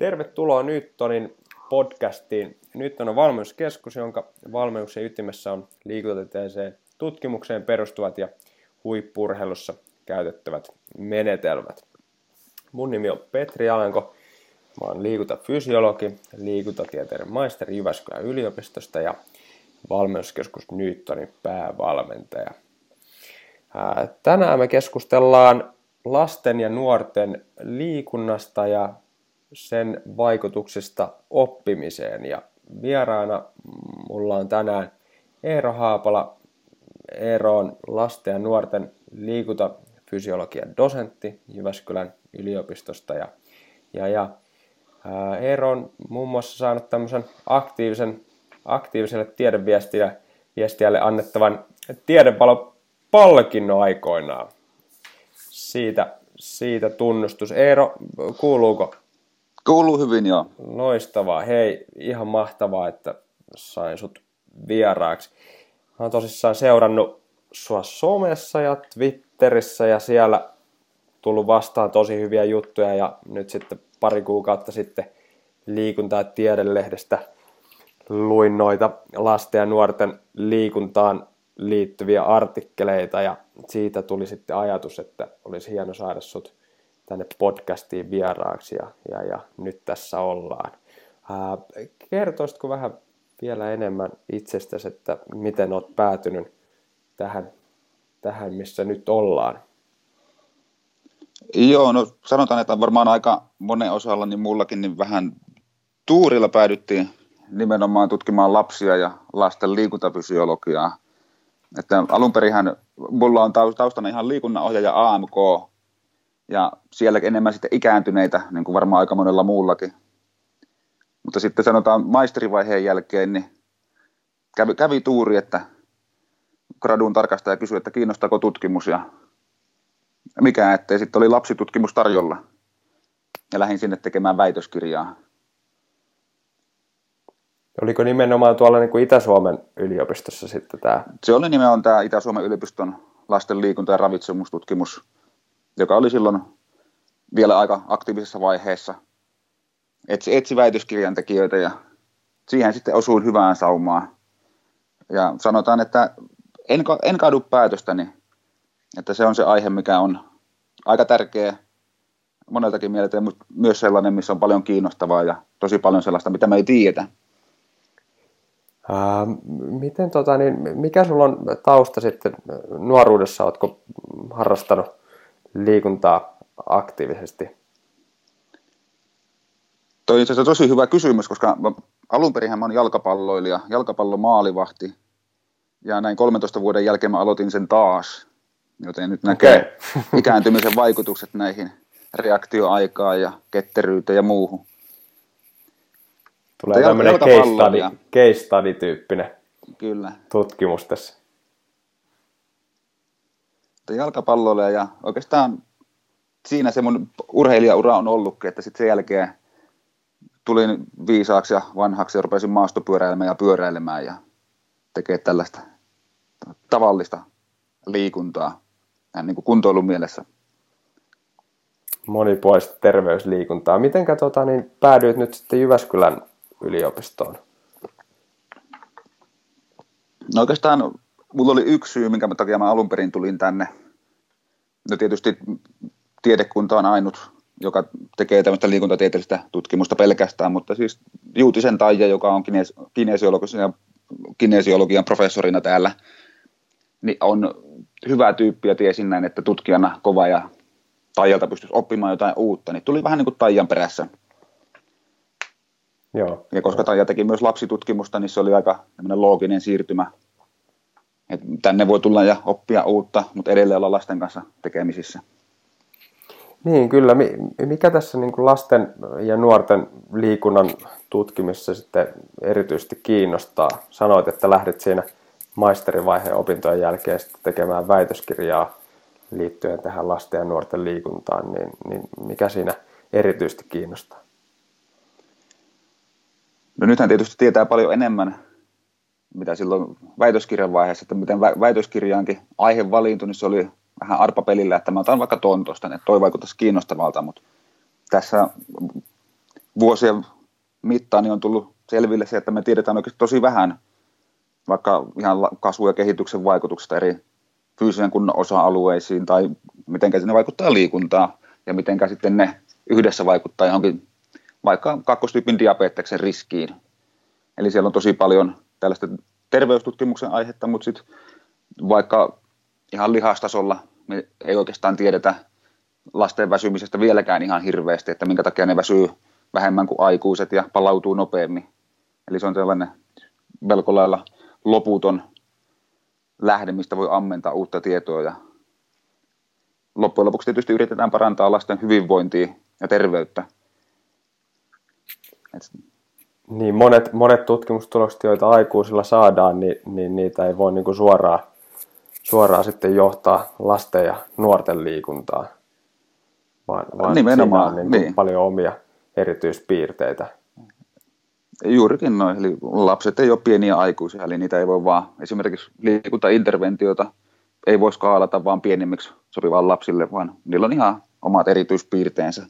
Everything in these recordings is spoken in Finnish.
Tervetuloa Nyttonin podcastiin. Nytton on valmennuskeskus, jonka valmennuksen ytimessä on liikuntatieteelliseen tutkimukseen perustuvat ja huippu-urheilussa käytettävät menetelmät. Mun nimi on Petri Alanko. Mä oon liikuntafysiologi, liikuntatieteiden maisteri Jyväskylän yliopistosta ja valmennuskeskus Nyttonin päävalmentaja. Tänään me keskustellaan lasten ja nuorten liikunnasta ja sen vaikutuksista oppimiseen. Ja vieraana mulla on tänään Eero Haapala. Eero on lasten ja nuorten liikuntafysiologian dosentti Jyväskylän yliopistosta. Eero on muun muassa saanut tämmöisen aktiiviselle tiedeviestijälle annettavan tiedepalkinnon aikoinaan. Siitä tunnustus. Eero, kuuluuko? Kuuluu hyvin, joo. Loistavaa. Hei, ihan mahtavaa, että sain sut vieraaksi. Mä oon tosissaan seurannut sua somessa ja Twitterissä ja siellä tullut vastaan tosi hyviä juttuja ja nyt sitten pari kuukautta sitten Liikunta ja tiede-lehdestä luin noita lasten ja nuorten liikuntaan liittyviä artikkeleita ja siitä tuli sitten ajatus, että olisi hieno saada sut tänne podcastiin vieraaksi ja nyt tässä ollaan. Kertoisitko vähän vielä enemmän itsestäsi, että miten olet päätynyt tähän missä nyt ollaan? Joo, no sanotaan, että varmaan aika monen osalla, niin mullakin niin vähän tuurilla päädyttiin nimenomaan tutkimaan lapsia ja lasten liikuntafysiologiaa. Että alunperinhän mulla on taustana ihan liikunnanohjaaja AMK, ja sielläkin enemmän sitten ikääntyneitä, niin kuin varmaan aika monella muullakin. Mutta sitten sanotaan maisterivaiheen jälkeen, niin kävi tuuri, että gradun tarkastaja kysyi, että kiinnostaako tutkimus ja mikä ettei. Sitten oli lapsitutkimus tarjolla ja lähdin sinne tekemään väitöskirjaa. Oliko nimenomaan tuolla niin kuin Itä-Suomen yliopistossa sitten tämä? Se oli nimenomaan tämä Itä-Suomen yliopiston lasten liikunta- ja ravitsemustutkimus, joka oli silloin vielä aika aktiivisessa vaiheessa. Etsi väitöskirjan tekijöitä ja siihen sitten osuin hyvään saumaan. Ja sanotaan, että en kadu päätöstäni, että se on se aihe, mikä on aika tärkeä moneltakin mieltä, mutta myös sellainen, missä on paljon kiinnostavaa ja tosi paljon sellaista, mitä me ei tiedetä. Mikä sulla on tausta sitten nuoruudessa? Oletko harrastanut liikuntaa aktiivisesti? Toi on itse asiassa tosi hyvä kysymys, koska alunperinhän mä oon jalkapalloilija, jalkapallomaalivahti, ja näin 13 vuoden jälkeen mä aloitin sen taas, joten nyt näkee ikääntymisen vaikutukset näihin reaktioaikaan ja ketteryyteen ja muuhun. Tulee tämmöinen case study-tyyppinen tutkimus tässä. Jalkapallolle ja oikeastaan siinä se mun urheilijaura on ollutkin, että sitten sen jälkeen tulin viisaaksi ja vanhaksi ja rupesin maastopyöräilemään ja pyöräilemään ja tekemään tällaista tavallista liikuntaa niin kuin kuntoilun mielessä. Monipuolista terveysliikuntaa. Mitenkä päädyit nyt sitten Jyväskylän yliopistoon? No oikeastaan mulla oli yksi syy, minkä takia mä alun perin tulin tänne. No tietysti tiedekunta on ainut, joka tekee tämmöistä liikuntatieteellistä tutkimusta pelkästään, mutta siis Juutisen Taija, joka on kinesiologian professorina täällä, niin on hyvä tyyppi ja tiesin näin, että tutkijana kova ja Taijalta pystyisi oppimaan jotain uutta, niin tuli vähän niin kuin Taijan perässä. Joo. Ja koska Taija teki myös lapsitutkimusta, niin se oli aika tämmöinen looginen siirtymä. Et tänne voi tulla ja oppia uutta, mutta edelleen olla lasten kanssa tekemisissä. Niin, kyllä. Mikä tässä niin kuin lasten ja nuorten liikunnan tutkimisessa sitten erityisesti kiinnostaa? Sanoit, että lähdit siinä maisterivaiheen opintojen jälkeen sitten tekemään väitöskirjaa liittyen tähän lasten ja nuorten liikuntaan, niin mikä siinä erityisesti kiinnostaa? No nythän tietysti tietää paljon enemmän, mitä silloin väitöskirjan vaiheessa, että miten väitöskirjaankin aihe valintui, niin se oli vähän arpapelillä, että mä otan vaikka ton tosta, että toi vaikuttaisi kiinnostavalta, mutta tässä vuosien mittaan niin on tullut selville se, että me tiedetään oikeasti tosi vähän, vaikka ihan kasvu- ja kehityksen vaikutuksesta eri fyysisen kunnon osa-alueisiin tai miten ne vaikuttaa liikuntaan ja miten sitten ne yhdessä vaikuttaa johonkin vaikka kakkostyypin diabeteksen riskiin. Eli siellä on tosi paljon tällaista terveystutkimuksen aihetta, mutta sitten vaikka ihan lihastasolla me ei oikeastaan tiedetä lasten väsymisestä vieläkään ihan hirveästi, että minkä takia ne väsyy vähemmän kuin aikuiset ja palautuu nopeammin. Eli se on sellainen melko lailla loputon lähde, mistä voi ammentaa uutta tietoa. Ja loppujen lopuksi tietysti yritetään parantaa lasten hyvinvointia ja terveyttä. Niin, monet tutkimustulokset, joita aikuisilla saadaan, niin niitä ei voi niinku suoraan sitten johtaa lasten ja nuorten liikuntaa, vaan nimenomaan, siinä on niin. Paljon omia erityispiirteitä. Juurikin noin, eli lapset ei ole pieniä aikuisia, eli niitä ei voi vaan, esimerkiksi liikuntainterventiota ei voi skaalata vaan pienimmiksi sopivaan lapsille, vaan niillä on ihan omat erityispiirteensä.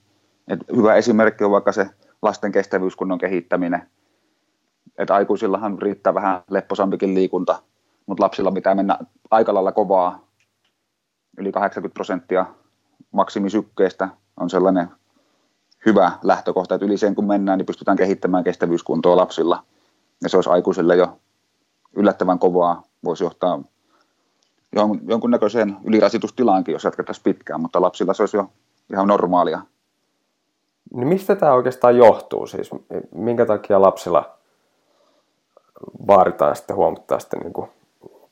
Et hyvä esimerkki on vaikka se lasten kestävyyskunnon kehittäminen, että aikuisillahan riittää vähän lepposampikin liikunta, mutta lapsilla pitää mennä aika lailla kovaa, yli 80% maksimisykkeestä on sellainen hyvä lähtökohta, että yli sen kun mennään, niin pystytään kehittämään kestävyyskuntoa lapsilla. Ja se olisi aikuisille jo yllättävän kovaa, voisi johtaa jonkunnäköiseen ylirasitustilaankin, jos jatkettaisiin pitkään, mutta lapsilla se olisi jo ihan normaalia. Niin mistä tämä oikeastaan johtuu siis? Minkä takia lapsilla vaaditaan sitten huomattavasti niin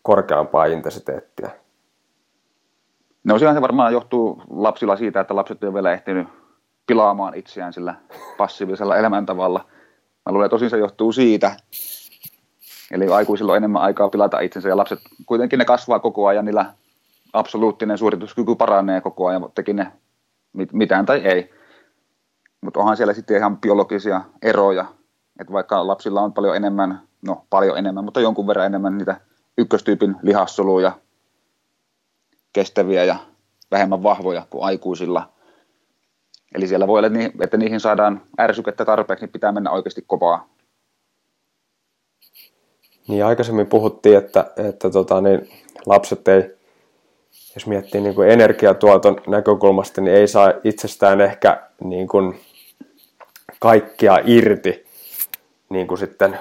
korkeampaa intensiteettiä? No se varmaan johtuu lapsilla siitä, että lapset eivät ole vielä ehtinyt pilaamaan itseään sillä passiivisella elämäntavalla. Mä luulen, että osin se johtuu siitä. Eli aikuisilla on enemmän aikaa pilata itsensä ja lapset kuitenkin ne kasvaa koko ajan, niillä absoluuttinen suorituskyky paranee koko ajan, tekin ne mitään tai ei. Mutta onhan siellä sitten ihan biologisia eroja, että vaikka lapsilla on paljon enemmän, mutta jonkun verran enemmän niitä ykköstyypin lihassoluja, kestäviä ja vähemmän vahvoja kuin aikuisilla. Eli siellä voi olla, että niihin saadaan ärsykettä tarpeeksi, niin pitää mennä oikeasti kovaa. Niin aikaisemmin puhuttiin, että lapset ei, jos miettii niin kuin energiatuoton näkökulmasta, niin ei saa itsestään ehkä niin kuin kaikkia irti, niin kuin sitten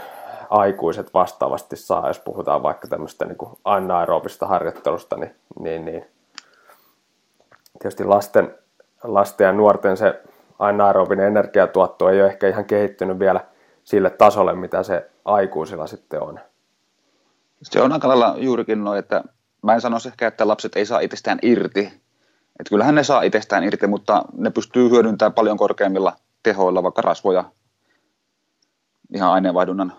aikuiset vastaavasti saa, jos puhutaan vaikka tämmöistä niin kuin anaerobista harjoittelusta, niin tietysti lasten ja nuorten se anaerobinen energiatuotto ei ole ehkä ihan kehittynyt vielä sille tasolle, mitä se aikuisilla sitten on. Se on aika lailla juurikin noin, että mä en sanoisi ehkä, että lapset ei saa itsestään irti. Että kyllähän ne saa itsestään irti, mutta ne pystyy hyödyntämään paljon korkeammilla tehoilla, vaikka rasvoja ihan aineenvaihdunnan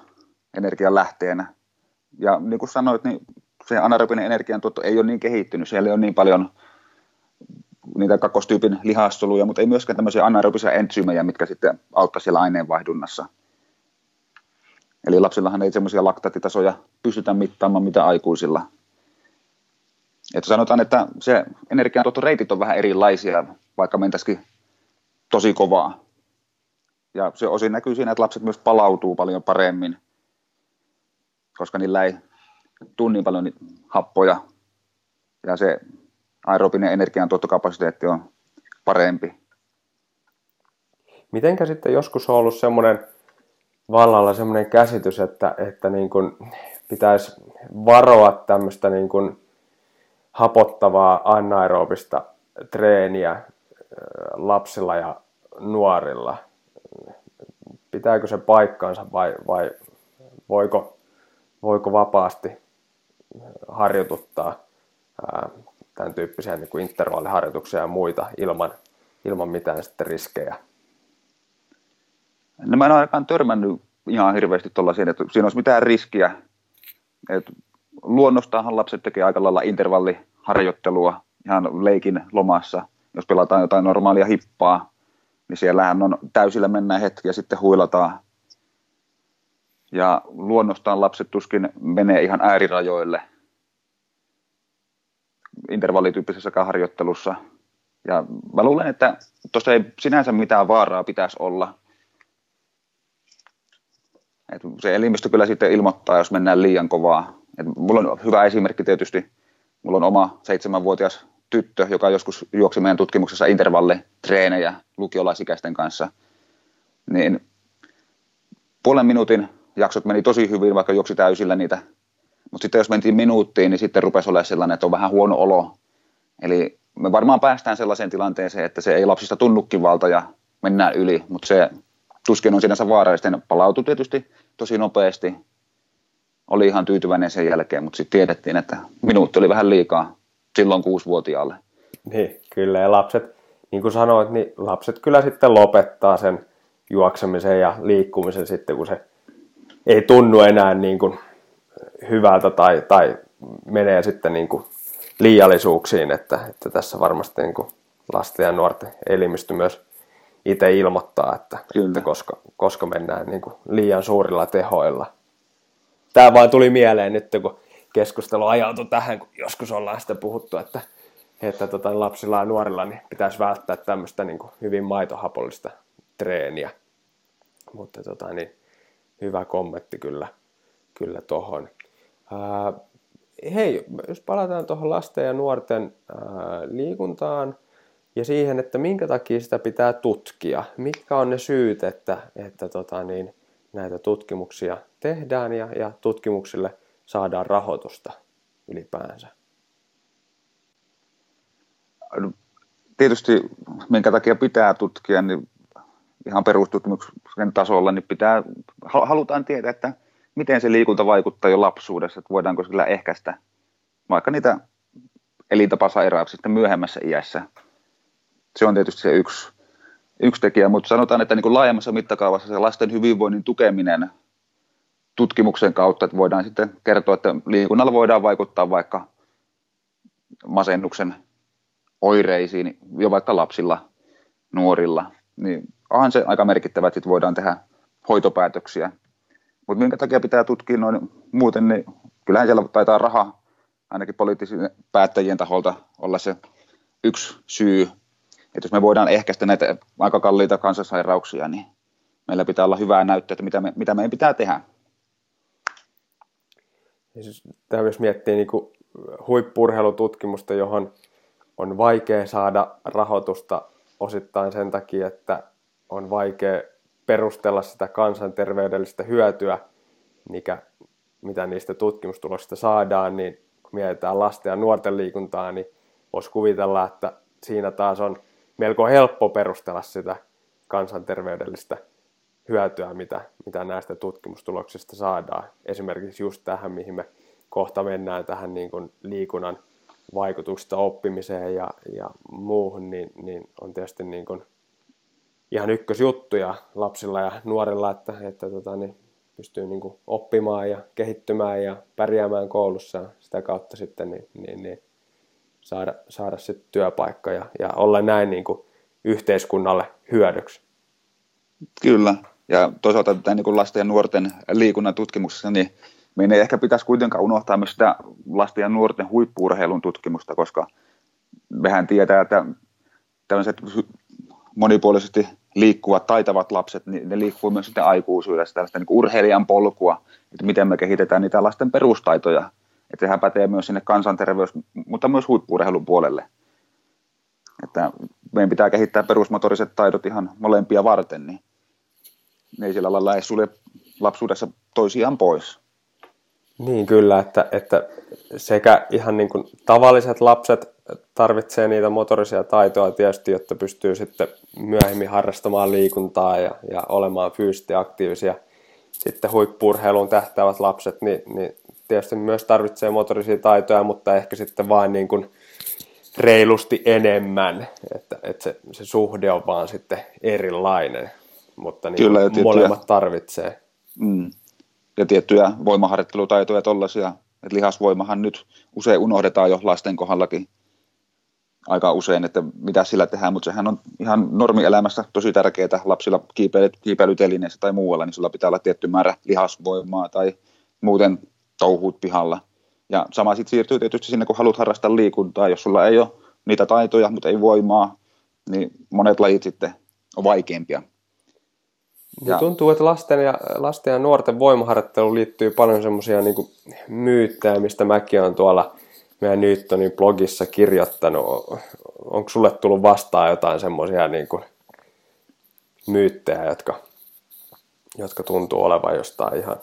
energian lähteenä. Ja niin kuin sanoit, niin se anaerobinen energiantuotto ei ole niin kehittynyt, siellä ei ole niin paljon niitä kakkostyypin lihassoluja, mutta ei myöskään tämmöisiä anaerobisia entsyymejä, mitkä sitten auttaa siellä aineenvaihdunnassa. Eli lapsillahan ei semmoisia laktaattitasoja pystytä mittaamaan, mitä aikuisilla. Että sanotaan, että se energiantuottoreitit on vähän erilaisia, vaikka mentäisikin tosi kovaa. Ja se osin näkyy siinä, että lapset myös palautuu paljon paremmin, koska niillä ei tule niin paljon happoja ja se aerobinen energiantuottokapasiteetti on parempi. Mitenkä sitten joskus on ollut semmoinen vallalla semmoinen käsitys, että niin kuin pitäisi varoa tämmöistä niin kuin hapottavaa anaerobista treeniä lapsilla ja nuorilla? Pitääkö se paikkaansa vai voiko vapaasti harjoituttaa tämän tyyppisiä niin kuin intervalliharjoituksia ja muita ilman mitään sitten riskejä? No mä en ainakaan törmännyt ihan hirveästi tuollaisiin, että siinä olisi mitään riskiä. Et luonnostaanhan lapset tekee aika lailla intervalliharjoittelua ihan leikin lomassa. Jos pelataan jotain normaalia hippaa, niin siellähän on täysillä mennään hetki ja sitten huilataan. Ja luonnostaan lapset tuskin menee ihan äärirajoille intervallityyppisessäkään harjoittelussa. Ja mä luulen, että tuossa ei sinänsä mitään vaaraa pitäisi olla. Et se elimistö kyllä sitten ilmoittaa, jos mennään liian kovaa. Et mulla on hyvä esimerkki tietysti. Mulla on oma 7-vuotias tyttö, joka joskus juoksi meidän tutkimuksessa intervallitreenejä lukiolaisikäisten kanssa. Niin puolen minuutin jaksot meni tosi hyvin, vaikka juoksi täysillä niitä. Mutta sitten jos mentiin minuuttiin, niin sitten rupesi olemaan sellainen, että on vähän huono olo. Eli me varmaan päästään sellaiseen tilanteeseen, että se ei lapsista tunnu kivalta ja mennään yli. Mutta se tuskin on sinänsä vaarallista. Ne palautui tietysti tosi nopeasti. Oli ihan tyytyväinen sen jälkeen, mutta sitten tiedettiin, että minuutti oli vähän liikaa silloin 6-vuotiaalle. Niin, kyllä. Ja lapset, niin kuin sanoit, niin lapset kyllä sitten lopettaa sen juoksemisen ja liikkumisen sitten, kun se ei tunnu enää niin kuin hyvältä tai menee sitten niin kuin liiallisuuksiin, että tässä varmasti niin kuin lasten ja nuorten elimistö myös itse ilmoittaa, että koska mennään niin kuin liian suurilla tehoilla. Tämä vaan tuli mieleen nyt, kun keskustelu ajautui tähän, kun joskus ollaan sitä puhuttu, että lapsilla ja nuorilla niin pitäisi välttää tämmöistä niin kuin hyvin maitohapollista treeniä. Mutta niin, hyvä kommentti kyllä tohon. Hei, jos palataan tuohon lasten ja nuorten liikuntaan ja siihen, että minkä takia sitä pitää tutkia. Mitkä on ne syyt, että näitä tutkimuksia tehdään ja tutkimuksille saadaan rahoitusta ylipäänsä? No, tietysti minkä takia pitää tutkia, niin ihan perustutkimuksen tasolla niin halutaan tietää, että miten se liikunta vaikuttaa jo lapsuudessa, että voidaanko sillä ehkäistä vaikka niitä elintapasairauksia sitten myöhemmässä iässä. Se on tietysti se yksi tekijä, mutta sanotaan, että niin kuin laajemmassa mittakaavassa se lasten hyvinvoinnin tukeminen tutkimuksen kautta, että voidaan sitten kertoa, että liikunnalla voidaan vaikuttaa vaikka masennuksen oireisiin jo vaikka lapsilla, nuorilla, niin onhan se aika merkittävä, että voidaan tehdä hoitopäätöksiä. Mutta minkä takia pitää tutkia noin muuten, niin kyllähän siellä taitaa raha ainakin poliittisen päättäjien taholta olla se yksi syy. Että jos me voidaan ehkäistä näitä aika kalliita kansansairauksia, niin meillä pitää olla hyvää näyttöä, että mitä meidän pitää tehdä. Tämä jos miettii niin kuin huippu-urheilututkimusta, johon on vaikea saada rahoitusta osittain sen takia, että on vaikea perustella sitä kansanterveydellistä hyötyä, mitä niistä tutkimustuloksista saadaan, niin kun mietitään lasten ja nuorten liikuntaa, niin voisi kuvitella, että siinä taas on melko helppo perustella sitä kansanterveydellistä hyötyä, mitä näistä tutkimustuloksista saadaan. Esimerkiksi just tähän, mihin me kohta mennään, tähän niin kuin liikunnan vaikutuksista oppimiseen ja muuhun, niin on tietysti niin kuin ihan ykkösjuttuja lapsilla ja nuorilla, että pystyy niin kuin oppimaan ja kehittymään ja pärjäämään koulussa ja sitä kautta sitten niin saada sitten työpaikka ja olla näin niin kuin yhteiskunnalle hyödyksi. Kyllä. Ja toisaalta tämän niin kuin lasten ja nuorten liikunnan tutkimuksessa, niin meidän ei ehkä pitäisi kuitenkaan unohtaa myös sitä lasten ja nuorten huippu-urheilun tutkimusta, koska mehän tietää, että tällaiset monipuolisesti liikkuvat, taitavat lapset, niin ne liikkuu myös sitten aikuisuudessa tällaista niin kuin urheilijan polkua, että miten me kehitetään niitä lasten perustaitoja. Että sehän pätee myös sinne kansanterveys, mutta myös huippu-urheilun puolelle. Että meidän pitää kehittää perusmotoriset taidot ihan molempia varten, niin ne ei sillä lailla sulje lapsuudessa toisiaan pois. Niin kyllä, että sekä ihan niin kuin tavalliset lapset tarvitsee niitä motorisia taitoja tietysti, jotta pystyy sitten myöhemmin harrastamaan liikuntaa ja olemaan fyysisesti aktiivisia. Sitten huippu-urheiluun tähtäävät lapset, niin tietysti myös tarvitsee motorisia taitoja, mutta ehkä sitten vaan niin kuin reilusti enemmän, että se suhde on vaan sitten erilainen, mutta niin kyllä, molemmat tarvitsee. Ja tiettyjä voimaharjoittelutaitoja tollaisia, että lihasvoimahan nyt usein unohdetaan jo lasten kohdallakin aika usein, että mitä sillä tehdään, mutta sehän on ihan normielämässä tosi tärkeää lapsilla kiipeilytelineissä tai muualla, niin sillä pitää olla tietty määrä lihasvoimaa tai muuten touhuut pihalla. Ja sama sitten siirtyy tietysti sinne, kun haluat harrastaa liikuntaa. Jos sulla ei ole niitä taitoja, mutta ei voimaa, niin monet lajit sitten on vaikeampia. Ja tuntuu, että lasten ja nuorten voimaharjoitteluun liittyy paljon semmoisia niin myyttejä, mistä mäkin olen tuolla meidän Nyttonin blogissa kirjoittanut. Onko sulle tullut vastaan jotain semmoisia niin myyttejä, jotka tuntuu olevan jostain ihan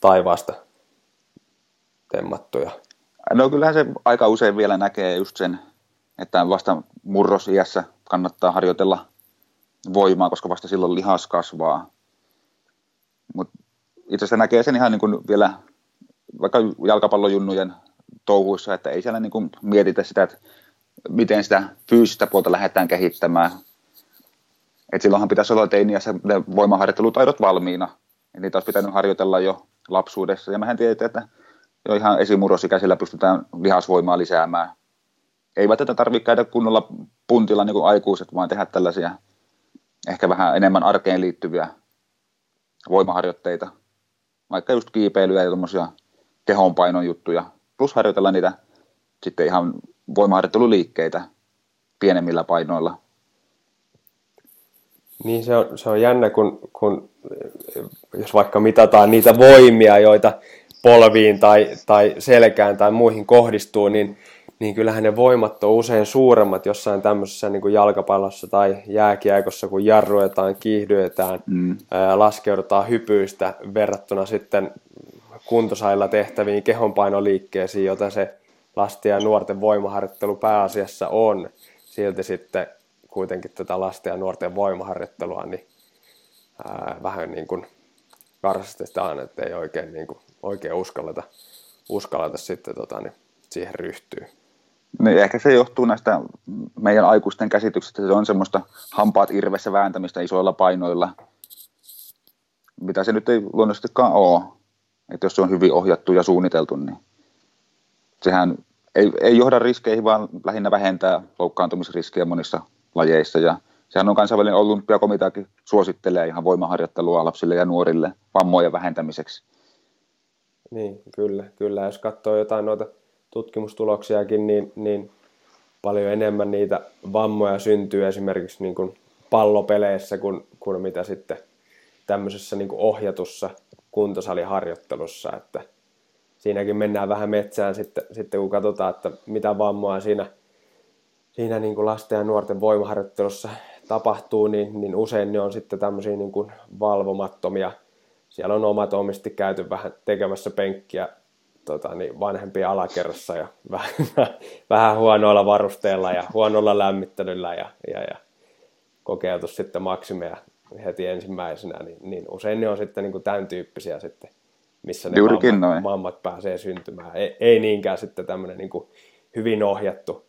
taivaasta temmattuja? No kyllähän se aika usein vielä näkee just sen, että vasta murrosiässä kannattaa harjoitella voimaa, koska vasta silloin lihas kasvaa. Mut itse asiassa näkee sen ihan niin kuin vielä vaikka jalkapallojunnujen touhuissa, että ei siellä niin kuin mietitä sitä, että miten sitä fyysistä puolta lähdetään kehittämään. Et silloinhan pitäisi olla teiniässä ne voimaharjoittelutaidot valmiina. Et niitä olisi pitänyt harjoitella jo lapsuudessa. Ja mehän tiedetään, että jo ihan esimurrosikäisillä pystytään lihasvoimaa lisäämään. Ei tätä tarvitse käydä kunnolla puntilla niin kuin aikuiset, vaan tehdä tällaisia ehkä vähän enemmän arkeen liittyviä voimaharjoitteita. Vaikka just kiipeilyä ja tuommoisia kehonpainon juttuja. Plus harjoitella niitä sitten ihan voimaharjoitteluliikkeitä pienemmillä painoilla. Niin se on jännä, kun jos vaikka mitataan niitä voimia, joita polviin tai selkään tai muihin kohdistuu, niin kyllähän ne voimat on usein suuremmat jossain tämmöisessä niin kuin jalkapallossa tai jääkiekossa, kun jarruetaan, kiihdyetään, laskeudutaan hypyistä verrattuna sitten kuntosalilla tehtäviin kehonpainoliikkeisiin, jota se lasten ja nuorten voimaharjoittelu pääasiassa on. Silti sitten kuitenkin tätä lasten ja nuorten voimaharjoittelua niin vähän niin kuin karsistetaan, että ei oikein, niin kuin, oikein uskalleta sitten siihen ryhtyy. No, ehkä se johtuu näistä meidän aikuisten käsityksistä, että se on semmoista hampaat irvessä vääntämistä isoilla painoilla, mitä se nyt ei luonnollisestikaan ole. Että jos se on hyvin ohjattu ja suunniteltu, niin sehän ei johda riskeihin, vaan lähinnä vähentää loukkaantumisriskiä monissa lajeissa. Ja sehän on kansainvälinen olympiakomiteakin suosittelee ihan voimaharjoittelua lapsille ja nuorille vammojen vähentämiseksi. Niin, kyllä. Jos katsoo jotain noita tutkimustuloksiakin, niin paljon enemmän niitä vammoja syntyy esimerkiksi niin kuin pallopeleissä kuin mitä sitten tämmöisessä niin kuin ohjatussa kuntosaliharjoittelussa. Että siinäkin mennään vähän metsään sitten kun katsotaan, että mitä vammoja siinä niin kuin lasten ja nuorten voimaharjoittelussa tapahtuu, niin usein ne on sitten tämmöisiä niin kuin valvomattomia. Siellä on omatoimisesti käyty vähän tekemässä penkkiä vanhempia alakerrassa ja vähän huonoilla varusteilla ja huonolla lämmittelyllä ja kokeiltu sitten maksimeja heti ensimmäisenä, niin usein ne on sitten niin kuin tämän tyyppisiä sitten, missä ne vammat pääsee syntymään. Ei niinkään sitten tämmöinen niin kuin hyvin ohjattu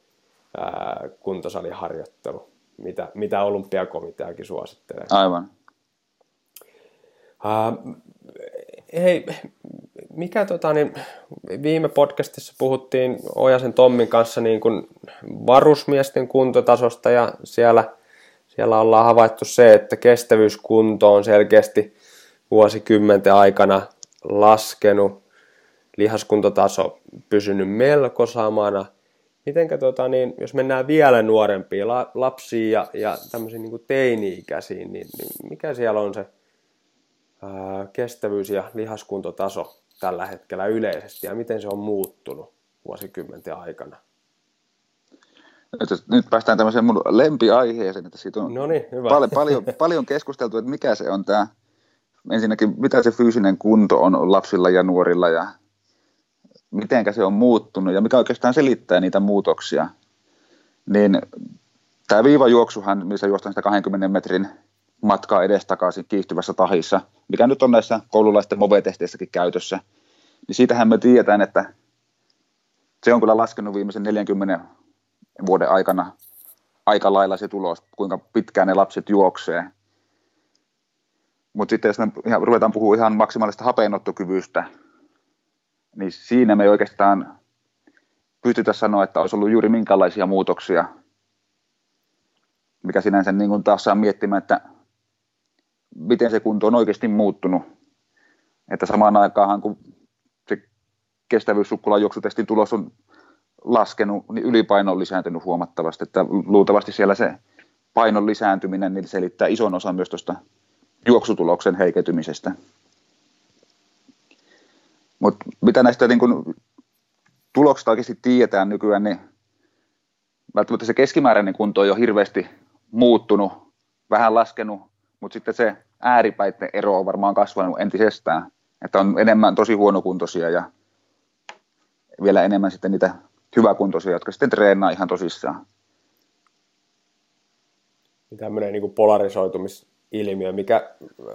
kuntosaliharjoittelu, mitä olympiakomiteakin suosittelee. Aivan. Hei, mikä viime podcastissa puhuttiin Ojasen Tommin kanssa niin kuin varusmiesten kuntotasosta ja siellä ollaan havaittu se, että kestävyyskunto on selkeästi vuosikymmenten aikana laskenut, lihaskuntotaso pysynyt melko samana. Mitenkä jos mennään vielä nuorempiin lapsiin ja tämmöisiin niin kuin teini-ikäisiin, niin mikä siellä on se kestävyys- ja lihaskuntotaso tällä hetkellä yleisesti ja miten se on muuttunut vuosikymmenten aikana? Nyt päästään tämmöiseen mun lempiaiheeseen, että siitä on paljon keskusteltu, että mikä se on tämä, ensinnäkin mitä se fyysinen kunto on lapsilla ja nuorilla ja mitenkä se on muuttunut ja mikä oikeastaan selittää niitä muutoksia. Niin tämä viivajuoksuhan, missä juostaan sitä 20 metrin matkaa edestakaisin kiihtyvässä tahissa, mikä nyt on näissä koululaisten MOVE-testeissäkin käytössä, niin siitähän me tiedetään, että se on kyllä laskenut viimeisen 40 vuoden aikana aika lailla se tulos, kuinka pitkään ne lapset juoksee. Mutta sitten jos me ruvetaan puhumaan ihan maksimaalista hapeenottokyvystä, niin siinä me ei oikeastaan pystytä sanoa, että olisi ollut juuri minkälaisia muutoksia, mikä sinänsä niin kun taas saa miettimään, että miten se kunto on oikeasti muuttunut. Että samaan aikaan, kun se kestävyyssukulajuoksutestin tulos on laskenut, niin ylipaino on lisääntynyt huomattavasti. Että luultavasti siellä se painon lisääntyminen niin selittää ison osan myös tuosta juoksutuloksen heikentymisestä. Mutta mitä näistä niin kun tuloksista oikeasti tiedetään nykyään, niin välttämättä se keskimääräinen kunto on jo hirveästi muuttunut, vähän laskenut, mutta sitten se ääripäitten ero on varmaan kasvanut entisestään, että on enemmän tosi huonokuntoisia ja vielä enemmän sitten niitä hyväkuntoisia, jotka sitten treenaa ihan tosissaan. Tämmöinen niin kuin polarisoitumisilmiö, mikä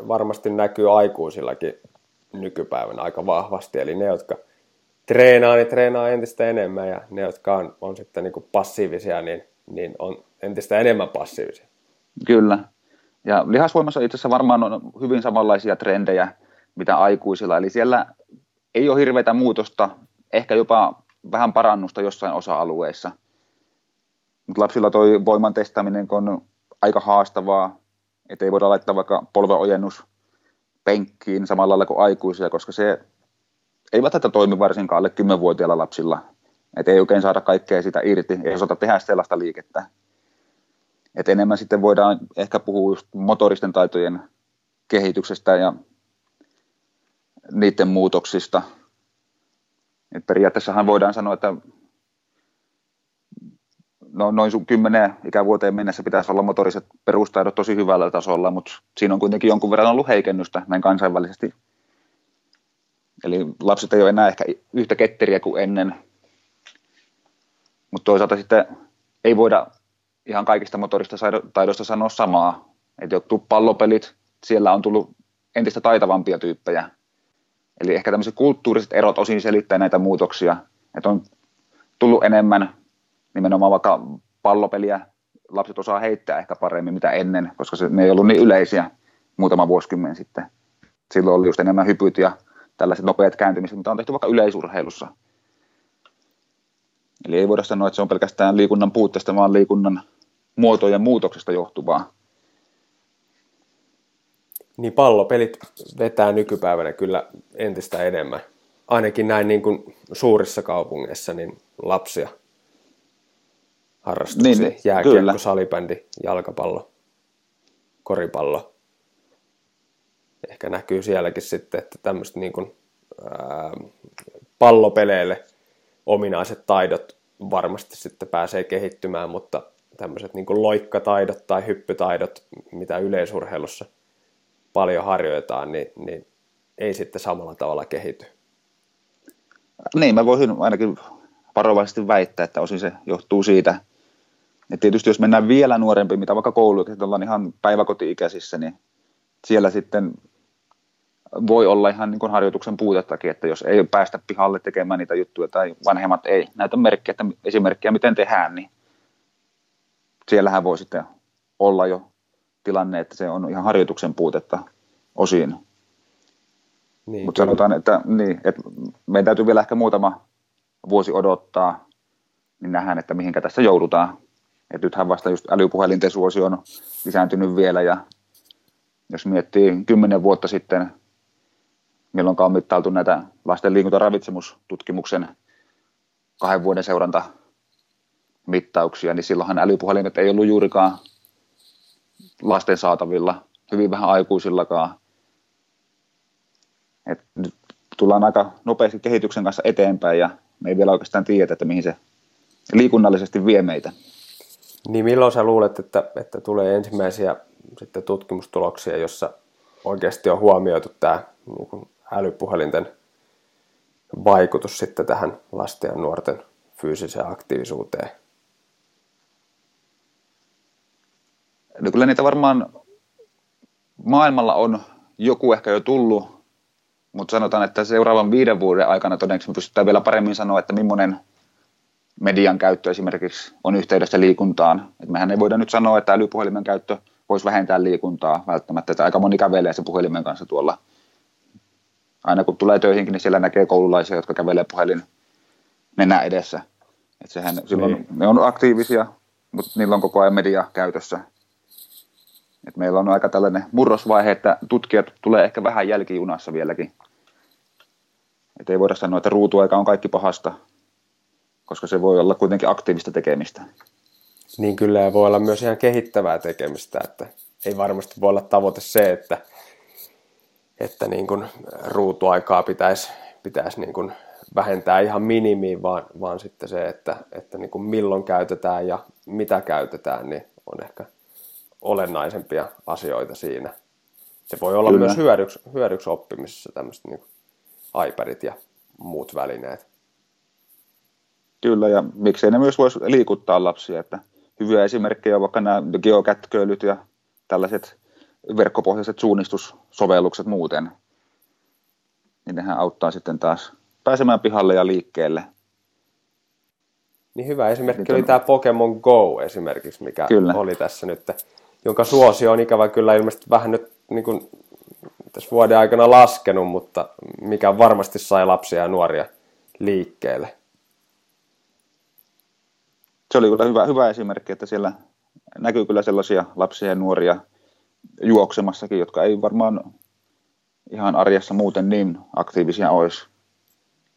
varmasti näkyy aikuisillakin nykypäivänä aika vahvasti, eli ne, jotka treenaa, niin treenaa entistä enemmän, ja ne, jotka on sitten niin kuin passiivisia, niin on entistä enemmän passiivisia. Kyllä. Ja lihasvoimassa itse asiassa varmaan on hyvin samanlaisia trendejä, mitä aikuisilla, eli siellä ei ole hirveätä muutosta, ehkä jopa vähän parannusta jossain osa-alueissa. Mutta lapsilla toi voiman testaaminen on aika haastavaa, että ei voida laittaa vaikka polvenojennus penkkiin samalla lailla kuin aikuisia, koska se ei välttämättä toimi varsinkaan alle 10-vuotiailla lapsilla. Että ei oikein saada kaikkea sitä irti, ei osata tehdä sellaista liikettä. Että enemmän sitten voidaan ehkä puhua just motoristen taitojen kehityksestä ja niiden muutoksista. Et periaatteessahan voidaan sanoa, että noin 10 ikävuoteen mennessä pitäisi olla motoriset perustaidot tosi hyvällä tasolla, mutta siinä on kuitenkin jonkun verran ollut heikennystä näin kansainvälisesti. Eli lapset ei ole enää ehkä yhtä ketteriä kuin ennen, mutta toisaalta sitten ei voida ihan kaikista motorista taidoista sanoa samaa. Että jotkut pallopelit, siellä on tullut entistä taitavampia tyyppejä. Eli ehkä tämmöiset kulttuuriset erot osin selittää näitä muutoksia, että on tullut enemmän nimenomaan vaikka pallopeliä, lapset osaa heittää ehkä paremmin mitä ennen, koska ne ei ollut niin yleisiä muutama vuosikymmen sitten. Silloin oli just enemmän hypyt ja tällaiset nopeat kääntymiset, mitä on tehty vaikka yleisurheilussa. Eli ei voida sanoa, että se on pelkästään liikunnan puutteesta, vaan liikunnan muotojen muutoksesta johtuvaa. Niin pallopelit vetää nykypäivänä kyllä entistä enemmän. Ainakin näin niin kuin suurissa kaupungeissa niin lapsia harrastuksia. Niin, jääkiekko, kyllä. Salibändi, jalkapallo, koripallo. Ehkä näkyy sielläkin sitten, että tämmöiset niin kuin, pallopeleille ominaiset taidot varmasti sitten pääsee kehittymään, mutta tämmöiset niin kuin loikkataidot tai hyppytaidot, mitä yleisurheilussa paljon harjoitetaan, niin ei sitten samalla tavalla kehity. Niin, mä voisin ainakin varovaisesti väittää, että osin se johtuu siitä. Et tietysti jos mennään vielä nuorempi, mitä vaikka kouluikäiset ollaan ihan päiväkoti-ikäisissä, niin siellä sitten voi olla ihan niin kuin harjoituksen puutettakin, että jos ei päästä pihalle tekemään niitä juttuja tai vanhemmat ei näytä merkkiä, että esimerkkiä miten tehdään, niin siellähän voi sitten olla jo tilanne, että se on ihan harjoituksen puutetta osin. Niin, mutta sanotaan, että meidän täytyy vielä ehkä muutama vuosi odottaa, niin nähdään, että mihinkä tässä joudutaan. Et nythän vasta just älypuhelinten suosio on lisääntynyt vielä, ja jos miettii 10 vuotta sitten, milloinkaan on mittailtu näitä lasten liikuntaravitsemustutkimuksen 2 vuoden seurantamittauksia, niin silloinhan älypuhelimet ei ollut juurikaan lasten saatavilla, hyvin vähän aikuisillakaan. Et nyt tullaan aika nopeasti kehityksen kanssa eteenpäin ja me ei vielä oikeastaan tiedä, että mihin se liikunnallisesti vie meitä. Niin milloin sä luulet, että tulee ensimmäisiä sitten tutkimustuloksia, jossa oikeasti on huomioitu tämä niin älypuhelinten vaikutus sitten tähän lasten ja nuorten fyysiseen aktiivisuuteen? No kyllä niitä varmaan maailmalla on joku ehkä jo tullut, mutta sanotaan, että seuraavan 5 vuoden aikana todennäköisesti pystytään vielä paremmin sanoa, että millainen median käyttö esimerkiksi on yhteydessä liikuntaan. Et mehän ei voida nyt sanoa, että älypuhelimen käyttö voisi vähentää liikuntaa välttämättä, että aika moni kävelee sen puhelimen kanssa tuolla. Aina kun tulee töihinkin, niin siellä näkee koululaisia, jotka kävelee puhelin nenä edessä. Et sehän silloin niin. Ne on aktiivisia, mutta niillä on koko ajan media käytössä. Et meillä on aika tällainen murrosvaihe, että tutkijat tulee ehkä vähän jälkijunassa vieläkin. Et ei voida sanoa, että ruutuaika on kaikki pahasta, koska se voi olla kuitenkin aktiivista tekemistä. Niin kyllä, ja voi olla myös ihan kehittävää tekemistä, että ei varmasti voi olla tavoite se, että niin kuin ruutuaikaa pitäisi niin kuin vähentää ihan minimiin, vaan sitten se, että niin kuin milloin käytetään ja mitä käytetään, niin on ehkä olennaisempia asioita siinä. Se voi olla Kyllä. myös hyödyksi oppimisessa tämmöiset niin kuin iPadit ja muut välineet. Kyllä, ja miksei ne myös voisi liikuttaa lapsia, että hyviä esimerkkejä on vaikka nämä geokätköilyt ja tällaiset verkkopohjaiset suunnistussovellukset muuten. Niin nehän auttaa sitten taas pääsemään pihalle ja liikkeelle. Niin hyvä esimerkki oli tämä Pokemon Go esimerkiksi, mikä kyllä. oli tässä nyt, jonka suosio on ikävä kyllä ilmeisesti vähän nyt niin kuin tässä vuoden aikana laskenut, mutta mikä varmasti sai lapsia ja nuoria liikkeelle. Se oli kyllä hyvä esimerkki, että siellä näkyy kyllä sellaisia lapsia ja nuoria juoksemassakin, jotka ei varmaan ihan arjessa muuten niin aktiivisia olisi.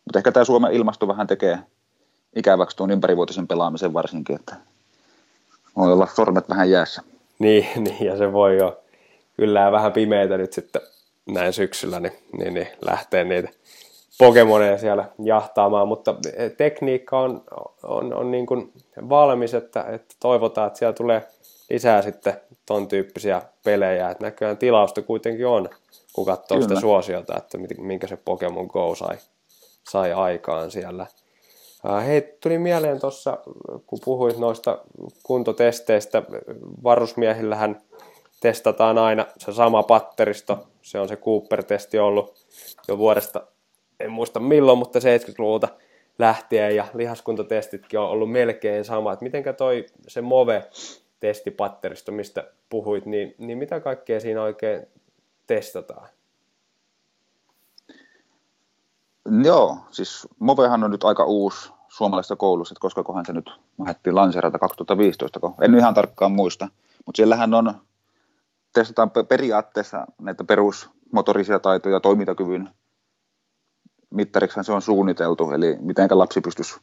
Mutta ehkä tämä Suomen ilmasto vähän tekee ikäväksi tuon ympärivuotisen pelaamisen varsinkin, että voi olla sormet vähän jäässä. Niin, ja se voi jo kyllä vähän pimeitä nyt sitten näin syksyllä, niin lähtee niitä Pokemoneja siellä jahtaamaan, mutta tekniikka on niin kuin valmis, että toivotaan, että siellä tulee lisää sitten ton tyyppisiä pelejä, että näköjään tilausta kuitenkin on, kun katsoo Kyllä. sitä suosiota, että minkä se Pokemon Go sai aikaan siellä. Hei, tuli mieleen tuossa, kun puhuit noista kuntotesteistä, varusmiehillähän testataan aina se sama patteristo, se on se Cooper-testi ollut jo vuodesta, en muista milloin, mutta 70-luvulta lähtien, ja lihaskuntotestitkin on ollut melkein sama. Mitenkä se MOVE-testipatteristo, mistä puhuit, niin mitä kaikkea siinä oikein testataan? Joo, siis MOVEhan on nyt aika uusi suomalaisessa koulussa, että koskakohan se nyt lähdettiin lanseerata 2015, en ihan tarkkaan muista, mutta siellähän testataan periaatteessa näitä perusmotorisia taitoja toimintakyvyn mittariksi se on suunniteltu, eli mitenkä lapsi pystyisi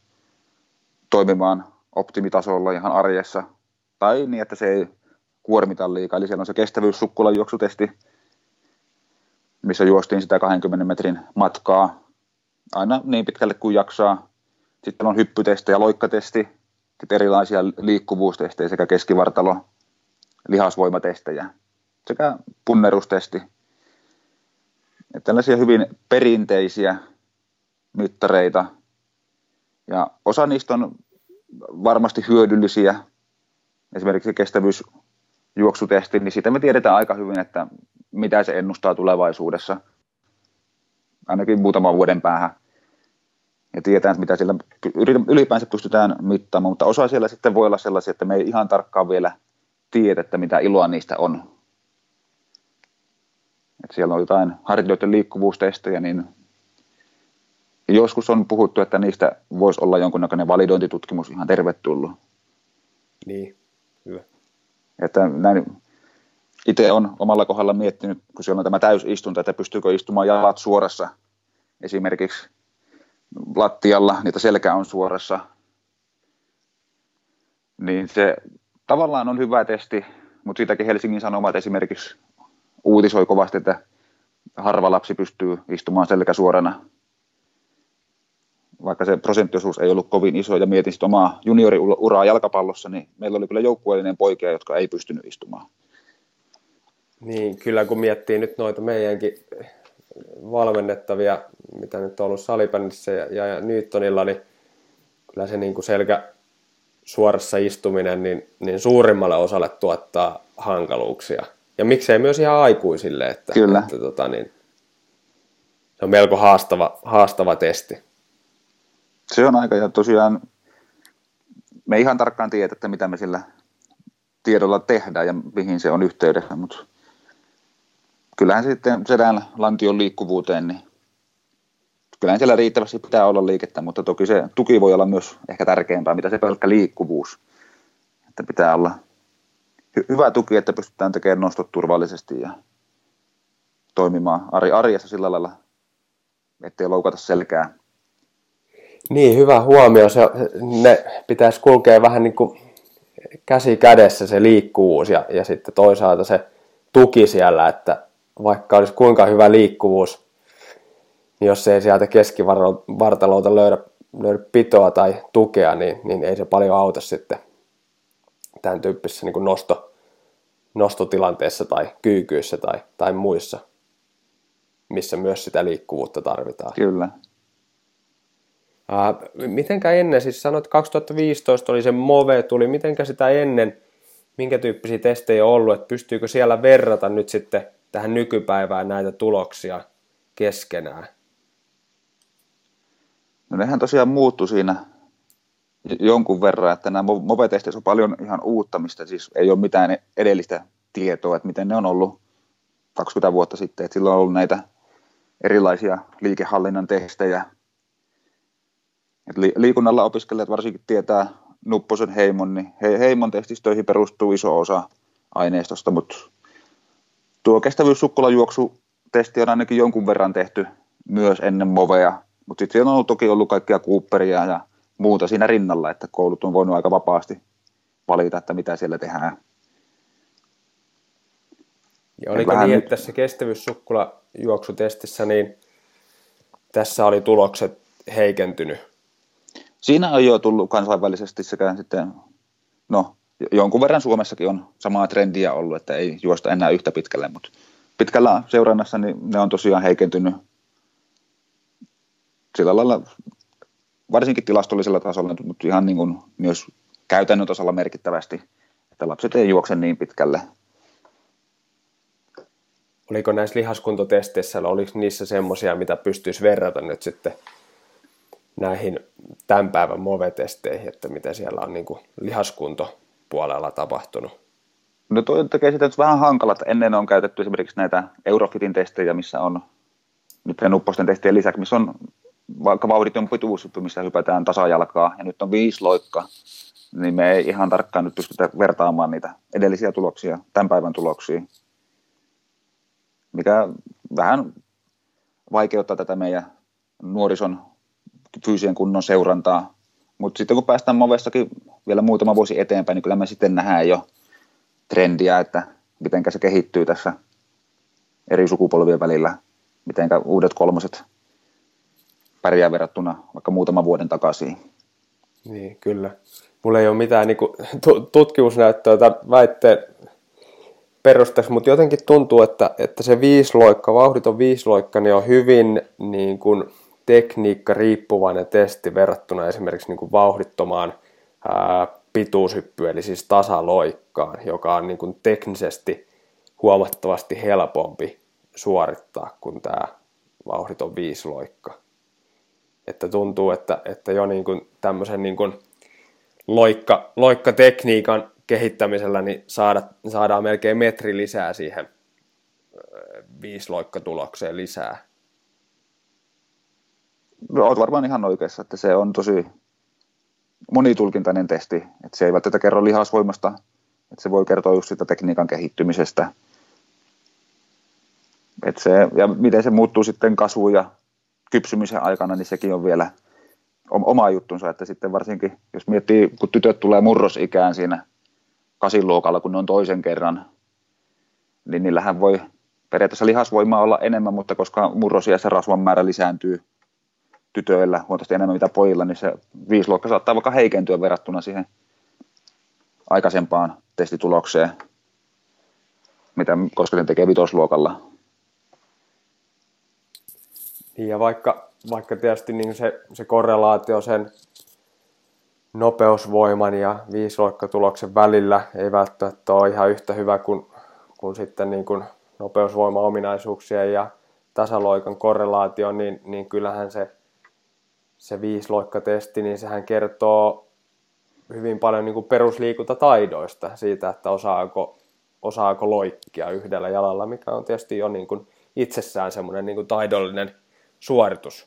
toimimaan optimitasolla ihan arjessa, tai niin, että se ei kuormita liikaa. Eli siellä on se kestävyyssukkulan juoksutesti, missä juostiin sitä 20 metrin matkaa aina niin pitkälle kuin jaksaa. Sitten on hyppytesti ja loikkatesti, sitten erilaisia liikkuvuustestejä sekä keskivartalo, lihasvoimatestejä sekä punnerustesti. Että tällaisia hyvin perinteisiä mittareita, ja osa niistä on varmasti hyödyllisiä, esimerkiksi kestävyysjuoksutesti, niin siitä me tiedetään aika hyvin, että mitä se ennustaa tulevaisuudessa, ainakin muutaman vuoden päähän, ja tietää, mitä siellä ylipäänsä pystytään mittaamaan, mutta osa siellä sitten voi olla sellaisia, että me ei ihan tarkkaan vielä tiedä, että mitä iloa niistä on. Että siellä on jotain harjoitteiden liikkuvuustestejä, niin joskus on puhuttu, että niistä voisi olla jonkunnäköinen validointitutkimus ihan tervetullut. Niin, hyvä. Että näin itse olen omalla kohdalla miettinyt, kun siellä on tämä täysistunto, että pystyykö istumaan jalat suorassa esimerkiksi lattialla, niitä selkä on suorassa. Niin se tavallaan on hyvä testi, mutta siitäkin Helsingin Sanomat esimerkiksi uutisoi kovasti, että harva lapsi pystyy istumaan selkä suorana, vaikka se prosenttiosuus ei ollut kovin iso, ja mietin sitten omaa junioriuraa jalkapallossa, niin meillä oli kyllä joukkueellinen poikia, jotka ei pystynyt istumaan. Niin, kyllä kun miettii nyt noita meidänkin valmennettavia, mitä nyt on ollut salibändissä ja Nyttonilla, niin kyllä se niin kuin selkä suorassa istuminen niin suurimmalle osalle tuottaa hankaluuksia. Ja miksei myös ihan aikuisille, että se on melko haastava testi. Se on aika, ja tosiaan me ei ihan tarkkaan tiedä, että mitä me sillä tiedolla tehdään ja mihin se on yhteydessä, mutta kyllähän sitten sedän lantion liikkuvuuteen, niin kyllähän siellä riittävästi pitää olla liikettä, mutta toki se tuki voi olla myös ehkä tärkeämpää, mitä se pelkkä liikkuvuus, että pitää olla hyvä tuki, että pystytään tekemään nostot turvallisesti ja toimimaan arjessa sillä lailla, ettei loukata selkää. Niin, hyvä huomio. Ne pitäisi kulkea vähän niin kuin käsi kädessä se liikkuvuus ja sitten toisaalta se tuki siellä, että vaikka olisi kuinka hyvä liikkuvuus, niin jos ei sieltä keskivartalolta löydä pitoa tai tukea, niin ei se paljon auta sitten tämän tyyppisessä niin kuin nostotilanteessa tai kyykyissä tai muissa, missä myös sitä liikkuvuutta tarvitaan. Kyllä. Mitenkä ennen, siis sanoit, että 2015 oli se MOVE tuli, mitenkä sitä ennen, minkä tyyppisiä testejä on ollut, että pystyykö siellä verrata nyt sitten tähän nykypäivään näitä tuloksia keskenään? No nehän tosiaan muuttui siinä jonkun verran, että nämä MOVE-testeissä on paljon ihan uutta, mistä siis ei ole mitään edellistä tietoa, että miten ne on ollut 20 vuotta sitten, että silloin on ollut näitä erilaisia liikehallinnan testejä. Liikunnalla opiskelijat varsinkin tietää Nupposen Heimon, niin Heimon testistöihin perustuu iso osa aineistosta, mutta tuo kestävyyssukkulajuoksutesti on ainakin jonkun verran tehty myös ennen MOVEa, mutta sitten siellä on toki ollut kaikkia Cooperia ja muuta siinä rinnalla, että koulut on voinut aika vapaasti valita, että mitä siellä tehdään. Ja oliko niin, että tässä kestävyyssukkulajuoksutestissä, niin tässä oli tulokset heikentynyt? Siinä on jo tullut kansainvälisesti sekä sitten, no jonkun verran Suomessakin on samaa trendiä ollut, että ei juosta enää yhtä pitkälle, mutta pitkällä seurannassa niin ne on tosiaan heikentynyt sillä lailla, varsinkin tilastollisella tasolla, mutta ihan niin kuin myös käytännön tasolla merkittävästi, että lapset ei juokse niin pitkälle. Oliko näissä lihaskuntotesteissä, oliko niissä semmoisia, mitä pystyisi verrata nyt sitten näihin tämän päivän MOVE-testeihin, että mitä siellä on niin kuin lihaskuntopuolella tapahtunut? No tuo tekee sitä vähän hankalaa, että ennen on käytetty esimerkiksi näitä Eurofitin testejä, missä on nyt Nupposten testien lisäksi, missä on vaikka vauhditon pituushyppy, missä hypätään tasajalkaa, ja nyt on 5 loikka, niin me ei ihan tarkkaan nyt pystytä vertaamaan niitä edellisiä tuloksia, tämän päivän tuloksia, mikä vähän vaikeuttaa tätä meidän nuorison fyysien kunnon seurantaa, mutta sitten kun päästään MOVessakin vielä muutama vuosi eteenpäin, niin kyllä me sitten nähdään jo trendiä, että miten se kehittyy tässä eri sukupolvien välillä, miten uudet kolmoset pärjää verrattuna vaikka muutaman vuoden takaisin. Niin, kyllä. Mulla ei ole mitään niin kuin tutkimusnäyttöä tämän väitteen perusteeksi, mutta jotenkin tuntuu, että se 5 loikka, vauhditon 5 loikka, niin on hyvin niin kuin tekniikka riippuvainen testi verrattuna esimerkiksi niin kuin vauhdittomaan pituushyppyyn, eli siis tasaloikkaan, joka on niin kuin teknisesti huomattavasti helpompi suorittaa kuin tämä vauhditon 5 loikka. Että tuntuu, että jo niin kuin tämmöisen niin kuin loikkatekniikan kehittämisellä niin saadaan melkein metri lisää siihen 5 loikkatulokseen lisää. Olet varmaan ihan oikeassa, että se on tosi monitulkintainen testi, että se ei välttämättä kerro lihasvoimasta, että se voi kertoa just sitä tekniikan kehittymisestä. Että se, ja miten se muuttuu sitten kasvun ja kypsymisen aikana, niin sekin on vielä oma juttunsa, että sitten varsinkin, jos miettii, kun tytöt tulee murrosikään siinä 8-luokalla, kun ne on toisen kerran, niin niillähän voi periaatteessa lihasvoimaa olla enemmän, mutta koska murrosiässä rasvan määrä lisääntyy tytöillä huomattavasti enemmän mitä pojilla, niin se 5 loikka saattaa vaikka heikentyä verrattuna siihen aikaisempaan testitulokseen, mitä Koskinen tekee 5-luokalla. Ja vaikka tietysti niin se korrelaatio sen nopeusvoiman ja 5-loikkatuloksen välillä ei välttämättä ole ihan yhtä hyvä kuin sitten niin kuin nopeusvoimaominaisuuksien ja tasaloikan korrelaatio, niin kyllähän se 5-loikkatesti, niin sehän kertoo hyvin paljon niin kuin perusliikuntataidoista siitä, että osaako loikkia yhdellä jalalla, mikä on tietysti jo niin kuin itsessään semmoinen niin kuin taidollinen suoritus.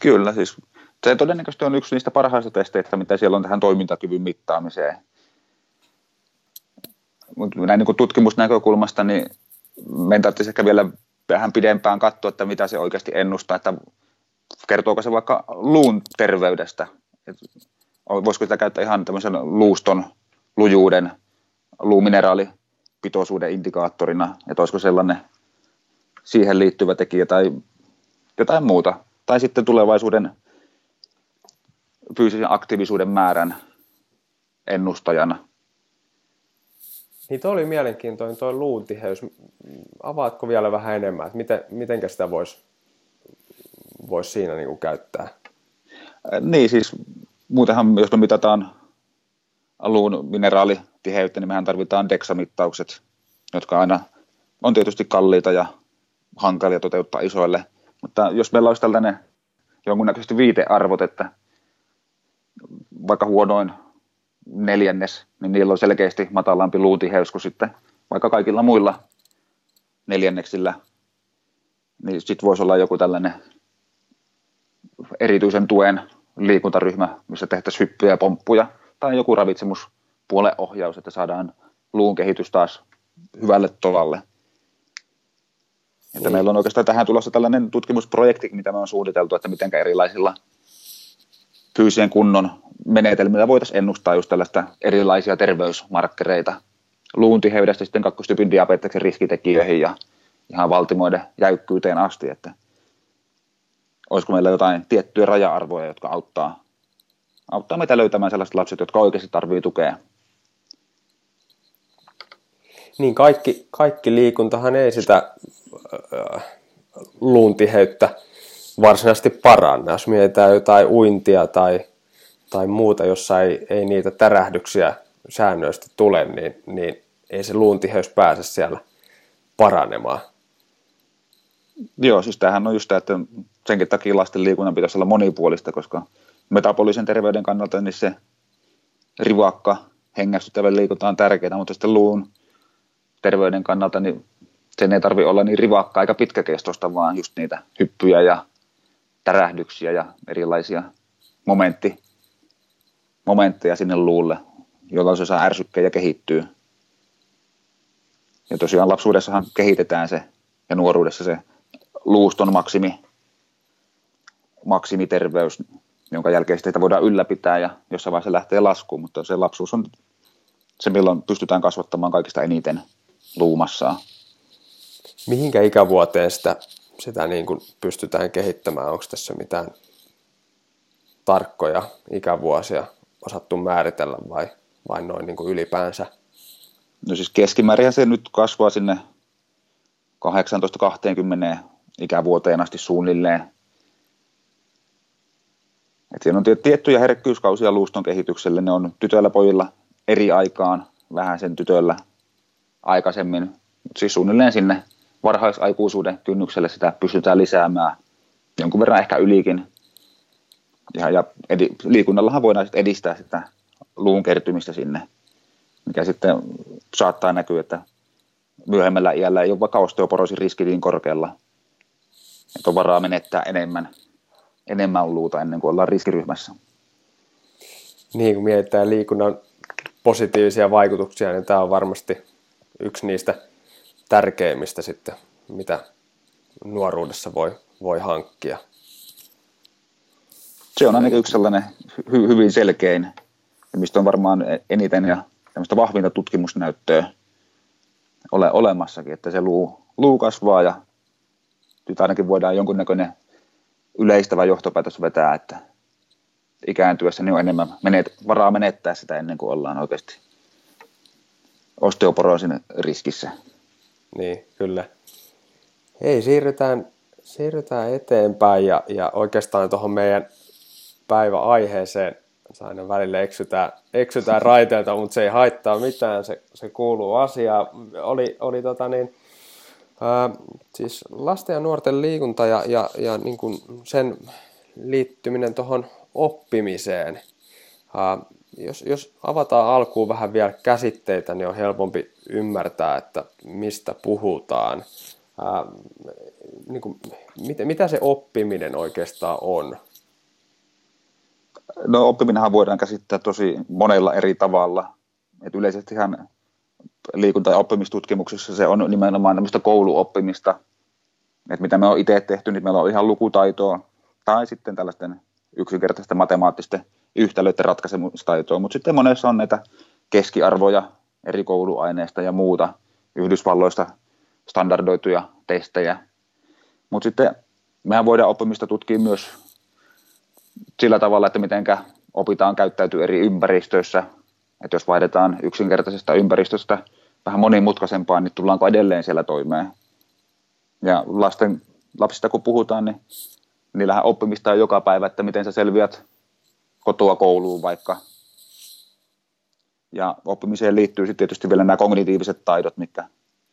Kyllä, siis se todennäköisesti on yksi niistä parhaista testeistä, mitä siellä on tähän toimintakyvyn mittaamiseen. Mutta näin niin kuin tutkimusnäkökulmasta, niin meidän tarvitsisi ehkä vielä vähän pidempään katsoa, että mitä se oikeasti ennustaa, että kertooko se vaikka luun terveydestä, voisiko sitä käyttää ihan tämmöisen luuston lujuuden, luumineraalipitoisuuden indikaattorina, että olisiko sellainen siihen liittyvä tekijä tai jotain muuta. Tai sitten tulevaisuuden fyysisen aktiivisuuden määrän ennustajana. Niin toi oli mielenkiintoinen toi luun tiheys. Avaatko vielä vähän enemmän, että miten sitä voisi siinä niinku käyttää? Niin siis muutenhan jos me mitataan luun mineraalitiheyttä, niin mehän tarvitaan deksamittaukset, jotka aina on tietysti kalliita ja hankalia toteuttaa isoille. Mutta jos meillä olisi tällainen jonkunnäköisesti viitearvot, että vaikka huonoin neljännes, niin niillä on selkeästi matalampi luuntiheys kuin sitten vaikka kaikilla muilla neljänneksillä, niin sitten voisi olla joku tällainen erityisen tuen liikuntaryhmä, missä tehtäisiin hyppyjä ja pomppuja, tai joku ravitsemuspuolen ohjaus, että saadaan luun kehitys taas hyvälle tolalle. Että meillä on oikeastaan tähän tulossa tällainen tutkimusprojekti, mitä me on suunniteltu, että miten erilaisilla fyysien kunnon menetelmillä voitaisiin ennustaa just tällaista erilaisia terveysmarkkereita. Luuntiheydestä sitten kakkostyypin diabeteksen riskitekijöihin ja ihan valtimoiden jäykkyyteen asti, että olisiko meillä jotain tiettyjä raja-arvoja, jotka auttaa meitä löytämään sellaiset lapset, jotka oikeasti tarvitsee tukea. Niin kaikki liikuntahan ei sitä luuntiheyttä varsinaisesti paranna. Jos mietitään jotain uintia tai muuta, jossa ei niitä tärähdyksiä säännöistä tule, niin ei se luuntiheys pääse siellä paranemaan. Joo, siis tämähän on just tämä, että senkin takia lasten liikunnan pitäisi olla monipuolista, koska metabolisen terveyden kannalta niin se rivakka, hengästyttävä liikunta on tärkeää, mutta sitten luun terveyden kannalta niin sen ei tarvitse olla niin rivakkaa eikä pitkäkestoista, vaan just niitä hyppyjä ja tärähdyksiä ja erilaisia momentteja sinne luulle, jolloin se saa ärsykkeen ja kehittyy. Ja tosiaan lapsuudessahan kehitetään se ja nuoruudessa se luuston maksimiterveys, jonka jälkeen sitä voidaan ylläpitää ja jossain vaiheessa lähtee laskuun, mutta se lapsuus on se, milloin pystytään kasvattamaan kaikista eniten luumassaa. Mihinkä ikävuoteen sitä niin kuin pystytään kehittämään? Onko tässä mitään tarkkoja ikävuosia osattu määritellä vai noin niin kuin ylipäänsä? No siis keskimäärin se nyt kasvaa sinne 18-20 ikävuoteen asti suunnilleen. Et siinä on tiettyjä herkkyyskausia luuston kehitykselle. Ne on tytöillä pojilla eri aikaan, vähän sen tytöllä aikaisemmin, mutta siis suunnilleen sinne varhaisaikuisuuden kynnykselle sitä pystytään lisäämään jonkun verran ehkä ylikin. Ja liikunnallahan voidaan edistää sitä luun kertymistä sinne, mikä sitten saattaa näkyä, että myöhemmällä iällä ei ole vaikka osteoporosin riski niin korkealla, että on varaa menettää enemmän luuta ennen kuin ollaan riskiryhmässä. Niin, kun mietitään liikunnan positiivisia vaikutuksia, niin tämä on varmasti yksi niistä tärkeimmistä sitten, mitä nuoruudessa voi hankkia. Se on ainakin yksi sellainen hyvin selkein, mistä on varmaan eniten ja tämmöistä vahvinta tutkimusnäyttöä olemassakin, että se luu kasvaa ja nyt ainakin voidaan jonkunnäköinen yleistävä johtopäätös vetää, että ikääntyessä niin on enemmän varaa menettää sitä ennen kuin ollaan oikeasti osteoporoosin riskissä. Niin, kyllä. Hei, siirrytään eteenpäin ja oikeastaan tuohon meidän päiväaiheeseen. Aina välillä eksytään raiteilta, mutta se ei haittaa mitään, se kuuluu asiaan. Siis lasten ja nuorten liikunta ja niin kuin sen liittyminen tuohon oppimiseen. Jos avataan alkuun vähän vielä käsitteitä, niin on helpompi ymmärtää, että mistä puhutaan. Niin kuin, mitä se oppiminen oikeastaan on? No oppiminenhan voidaan käsittää tosi monella eri tavalla. Et yleisesti ihan liikunta- ja oppimistutkimuksessa se on nimenomaan tämmöistä kouluoppimista. Et mitä me on itse tehty, niin meillä on ihan lukutaitoa tai sitten tällaisten yksinkertaisten matemaattisten yhtälöiden ratkaisemistaitoa, mutta sitten monessa on näitä keskiarvoja eri kouluaineista ja muuta, Yhdysvalloista standardoituja testejä. Mutta sitten mehän voidaan oppimista tutkia myös sillä tavalla, että mitenkä opitaan käyttäytyy eri ympäristöissä. Että jos vaihdetaan yksinkertaisesta ympäristöstä vähän monimutkaisempaan, niin tullaanko edelleen siellä toimeen. Ja lapsista kun puhutaan, niin niillähän oppimista on joka päivä, että miten sä selviät kotoa kouluun vaikka. Ja oppimiseen liittyy sitten tietysti vielä nämä kognitiiviset taidot, mitkä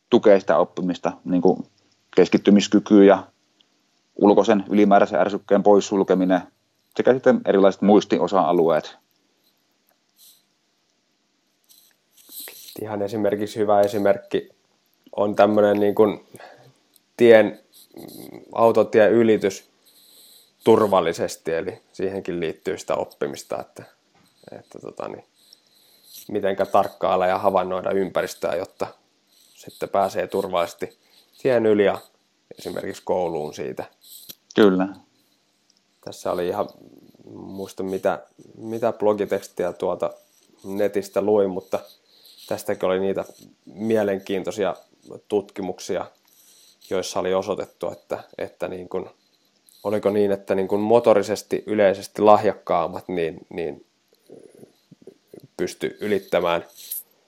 tukee sitä oppimista, niin kuin keskittymiskyky ja ulkoisen ylimääräisen ärsykkeen poissulkeminen sekä sitten erilaiset muistiosa-alueet. Ihan esimerkiksi hyvä esimerkki on tämmöinen niin kuin autotien ylitys turvallisesti, eli siihenkin liittyy sitä oppimista, että mitenkä tarkkailla ja havainnoida ympäristöä, jotta sitten pääsee turvallisesti siihen yli ja esimerkiksi kouluun siitä. Kyllä. Tässä oli ihan, muista mitä blogitekstiä tuolta netistä luin, mutta tästäkin oli niitä mielenkiintoisia tutkimuksia, joissa oli osoitettu, että niin kuin, oliko niin, että niin kuin motorisesti yleisesti lahjakkaammat niin pysty ylittämään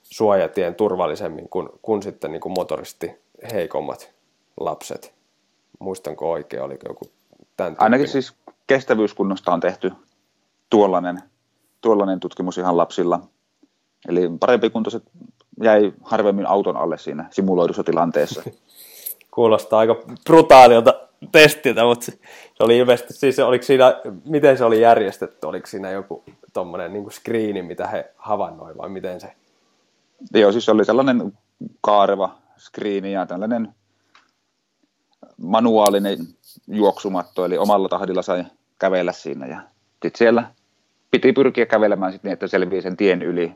suojatien turvallisemmin kuin sitten niin kuin motoristi heikommat lapset. Muistanko oikein, oliko joku tämän tyyppinen? Ainakin siis kestävyyskunnosta on tehty tuollainen tutkimus ihan lapsilla. Eli parempikuntoiset jäi harvemmin auton alle siinä simuloidussa tilanteessa. Kuulostaa aika brutaalilta testiltä, mutta se oli ilmeisesti, siis oliko siinä, miten se oli järjestetty, oliko siinä joku tommoinen niin kuin screeni, mitä he havainnoi vai miten se? Joo, siis oli sellainen kaareva screeni ja tällainen manuaalinen juoksumatto, eli omalla tahdilla sai kävellä siinä ja sitten siellä piti pyrkiä kävelemään sitten, että selviää sen tien yli.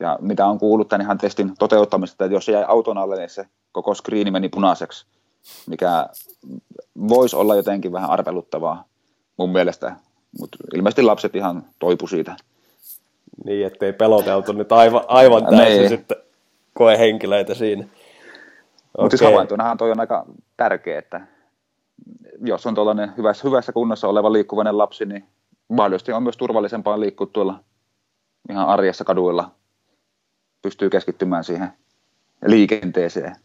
Ja mitä on kuullut tämän ihan testin toteuttamista, että jos se jäi auton alle, niin se koko skriini meni punaiseksi, mikä voisi olla jotenkin vähän arveluttavaa mun mielestä, mutta ilmeisesti lapset ihan toipu siitä. Niin, ettei peloteltu nyt aivan täysin sitten koehenkilöitä siinä. Mutta siis havaintonahan toi on aika tärkeä, että jos on tuollainen hyvässä kunnossa oleva liikkuvainen lapsi, niin mahdollisesti on myös turvallisempaa liikkua tuolla ihan arjessa kaduilla. Pystyy keskittymään siihen liikenteeseen.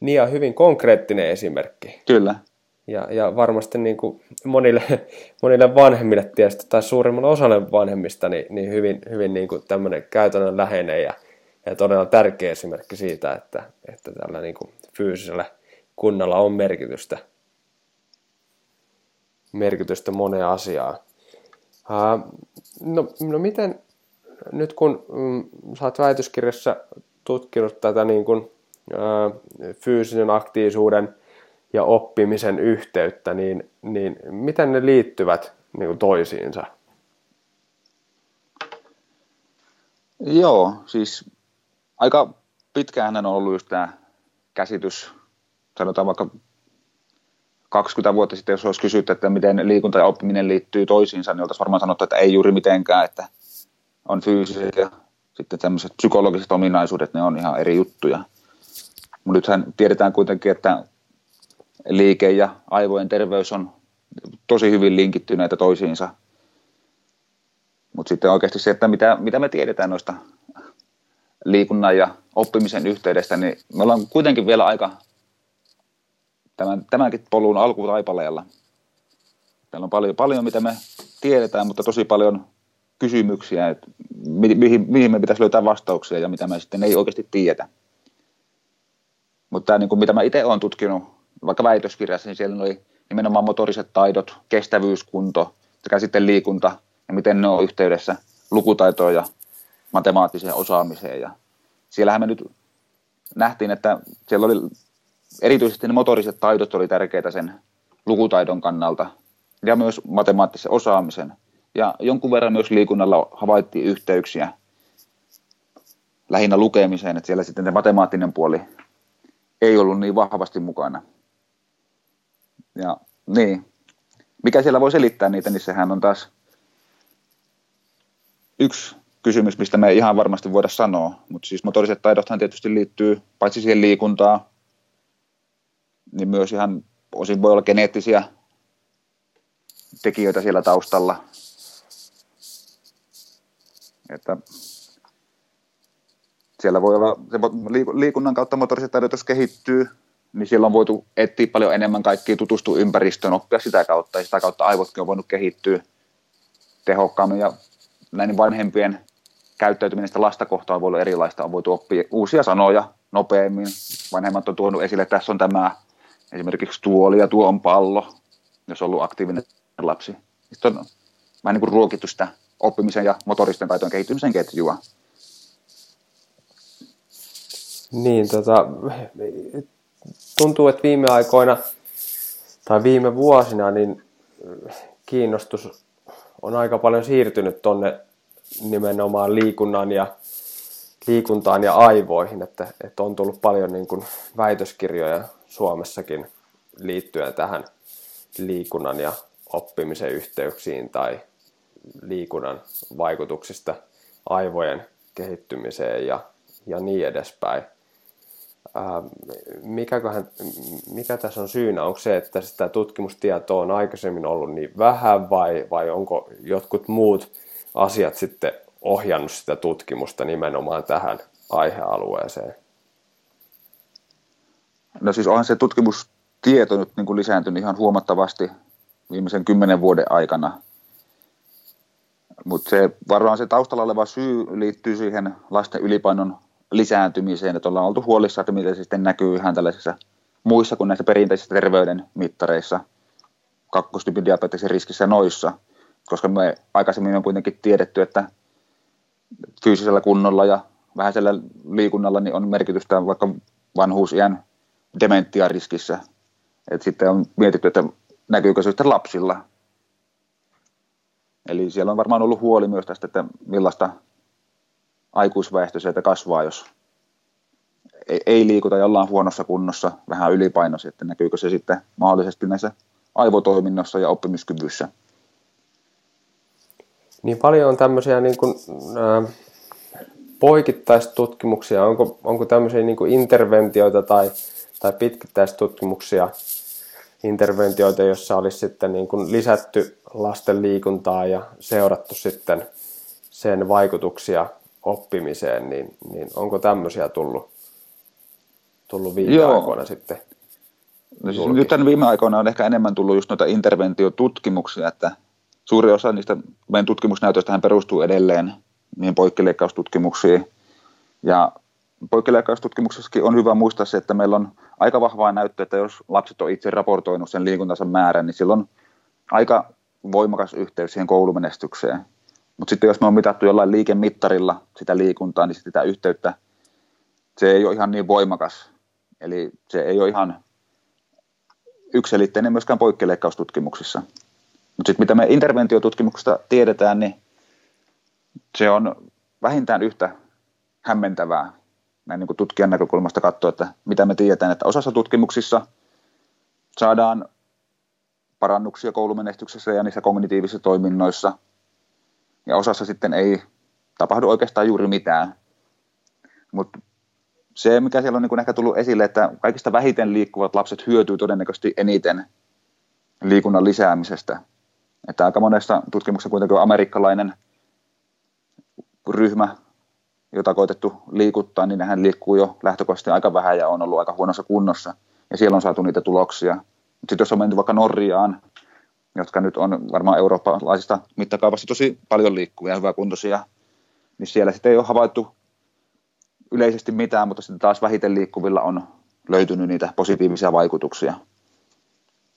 Niin ja hyvin konkreettinen esimerkki. Kyllä. Ja varmasti niin kuin monille vanhemmille tietysti, tai suurimmalle osalle vanhemmista, niin hyvin niin kuin tämmöinen käytännönläheinen ja todella tärkeä esimerkki siitä, että tällä niin kuin fyysisellä kunnolla on merkitystä moneen asiaan. No miten... Nyt kun sä oot väitöskirjassa tutkinut tätä niin kuin, fyysisen aktiivisuuden ja oppimisen yhteyttä, niin miten ne liittyvät niin kuin toisiinsa? Joo, siis aika pitkään on ollut just tämä käsitys, sanotaan vaikka 20 vuotta sitten, jos olisi kysytty, että miten liikunta ja oppiminen liittyy toisiinsa, niin oltaisiin varmaan sanottu, että ei juuri mitenkään, että on fyysiset ja sitten tämmöiset psykologiset ominaisuudet, ne on ihan eri juttuja. Mutta nythän tiedetään kuitenkin, että liike ja aivojen terveys on tosi hyvin linkittyneitä toisiinsa. Mutta sitten oikeasti se, että mitä me tiedetään noista liikunnan ja oppimisen yhteydestä, niin me ollaan kuitenkin vielä aika tämänkin polun alkutaipaleella. Täällä on paljon, mitä me tiedetään, mutta tosi paljon kysymyksiä, että mihin me pitäisi löytää vastauksia ja mitä me sitten ei oikeasti tiedetä. Mutta tämä, niin kuin mitä mä itse olen tutkinut, vaikka väitöskirjassa, niin siellä oli nimenomaan motoriset taidot, kestävyyskunto sekä sitten liikunta ja miten ne on yhteydessä lukutaitoon ja matemaattiseen osaamiseen. Ja siellähän me nyt nähtiin, että siellä oli erityisesti ne motoriset taidot oli tärkeitä sen lukutaidon kannalta ja myös matemaattisen osaamisen. Ja jonkun verran myös liikunnalla havaittiin yhteyksiä lähinnä lukemiseen, että siellä sitten se matemaattinen puoli ei ollut niin vahvasti mukana. Ja niin, mikä siellä voi selittää niitä, niin sehän on taas yksi kysymys, mistä me ei ihan varmasti voida sanoa, mutta siis motoriset taidothan tietysti liittyy paitsi siihen liikuntaan, niin myös ihan osin voi olla geneettisiä tekijöitä siellä taustalla. Että siellä voi olla, liikunnan kautta motoriset taidot, jos kehittyy, niin siellä on voitu etsiä paljon enemmän kaikkia, tutustua ympäristöön, oppia sitä kautta, ja sitä kautta aivotkin on voinut kehittyä tehokkaammin, ja näin vanhempien käyttäytyminen sitä lasta kohtaan voi olla erilaista, on voitu oppia uusia sanoja nopeammin, vanhemmat on tuonut esille, että tässä on tämä esimerkiksi tuoli ja tuo on pallo, jos on ollut aktiivinen lapsi. Sitten on vähän niin kuin ruokittu sitä oppimisen ja motoristen taitojen kehittymisen ketjua. Niin, tuntuu, että viime aikoina tai viime vuosina niin kiinnostus on aika paljon siirtynyt tuonne nimenomaan liikuntaan ja aivoihin, että on tullut paljon niin kuin väitöskirjoja Suomessakin liittyen tähän liikunnan ja oppimisen yhteyksiin tai liikunnan vaikutuksista aivojen kehittymiseen ja niin edespäin. Mikä tässä on syynä? Onko se, että sitä tutkimustietoa on aikaisemmin ollut niin vähän vai onko jotkut muut asiat sitten ohjannut sitä tutkimusta nimenomaan tähän aihealueeseen? No siis onhan se tutkimustieto nyt niin kuin lisääntynyt ihan huomattavasti viimeisen 10 vuoden aikana. Mutta se varmaan se taustalla oleva syy liittyy siihen lasten ylipainon lisääntymiseen, että ollaan oltu huolissaan, että miten se sitten näkyy ihan tällaisissa muissa kuin näissä perinteisissä terveyden mittareissa, 2. tyypin diabetesin riskissä noissa, koska me aikaisemmin on kuitenkin tiedetty, että fyysisellä kunnolla ja vähäisellä liikunnalla niin on merkitystä vaikka vanhuusiän dementiariskissä. Et sitten on mietitty, että näkyykö se sitten lapsilla. Eli siellä on varmaan ollut huoli myös tästä, että millaista aikuisväestö sieltä kasvaa, jos ei liikuta ja ollaan huonossa kunnossa, vähän ylipainoisia, että näkyykö se sitten mahdollisesti näissä aivotoiminnossa ja oppimiskyvyssä. Niin paljon on tämmöisiä niin kuin, poikittaistutkimuksia, onko tämmöisiä niin kuin interventioita tai pitkittäistutkimuksia, interventioita, joissa olisi sitten niin kuin lisätty lasten liikuntaa ja seurattu sitten sen vaikutuksia oppimiseen, niin onko tämmöisiä tullut viime aikoina sitten? No siis nyt tämän viime aikoina on ehkä enemmän tullut just noita interventiotutkimuksia, että suuri osa niistä meidän tutkimusnäytöistähän perustuu edelleen niin poikkileikkaustutkimuksiin. Ja poikkileikkaustutkimuksessakin on hyvä muistaa se, että meillä on aika vahvaa näyttöä, että jos lapset on itse raportoinut sen liikuntansa määrän, niin sillä on aika voimakas yhteys siihen koulumenestykseen. Mutta sitten jos me on mitattu jollain liikemittarilla sitä liikuntaa, niin sitä yhteyttä, se ei ole ihan niin voimakas. Eli se ei ole ihan yksiselitteinen myöskään poikkileikkaustutkimuksissa. Mutta sitten mitä me interventiotutkimuksesta tiedetään, niin se on vähintään yhtä hämmentävää. Näin niin kuin tutkijan näkökulmasta katsoa, että mitä me tiedetään, että osassa tutkimuksissa saadaan parannuksia koulumenestyksessä ja niissä kognitiivisissa toiminnoissa, ja osassa sitten ei tapahdu oikeastaan juuri mitään. Mutta se, mikä siellä on niin kun ehkä tullut esille, että kaikista vähiten liikkuvat lapset hyötyy todennäköisesti eniten liikunnan lisäämisestä. Että aika monessa tutkimuksessa kuitenkin on amerikkalainen ryhmä, jota koitettu liikuttaa, niin nehän liikkuu jo lähtökohtaisesti aika vähän ja on ollut aika huonossa kunnossa. Ja siellä on saatu niitä tuloksia. Mutta sitten jos on menty vaikka Norjaan, jotka nyt on varmaan eurooppalaisista mittakaavasta tosi paljon liikkuvia, hyväkuntoisia, niin siellä sitten ei ole havaittu yleisesti mitään, mutta sitten taas vähiten liikkuvilla on löytynyt niitä positiivisia vaikutuksia.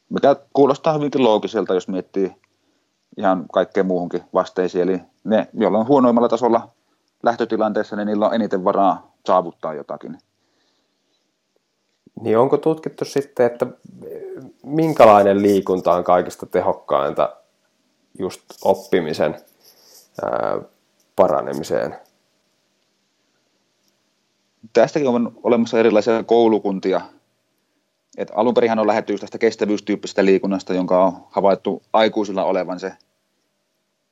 Mikä kuulostaa hyvinkin loogiselta, jos miettii ihan kaikkeen muuhunkin vasteisiin. Eli ne, joilla on huonoimmalla tasolla lähtötilanteessa, niin niillä on eniten varaa saavuttaa jotakin. Niin onko tutkittu sitten, että minkälainen liikunta on kaikista tehokkainta just oppimisen paranemiseen? Tästäkin on olemassa erilaisia koulukuntia. Et alunperinhan on lähdetty tästä kestävyystyyppisestä liikunnasta, jonka on havaittu aikuisilla olevan se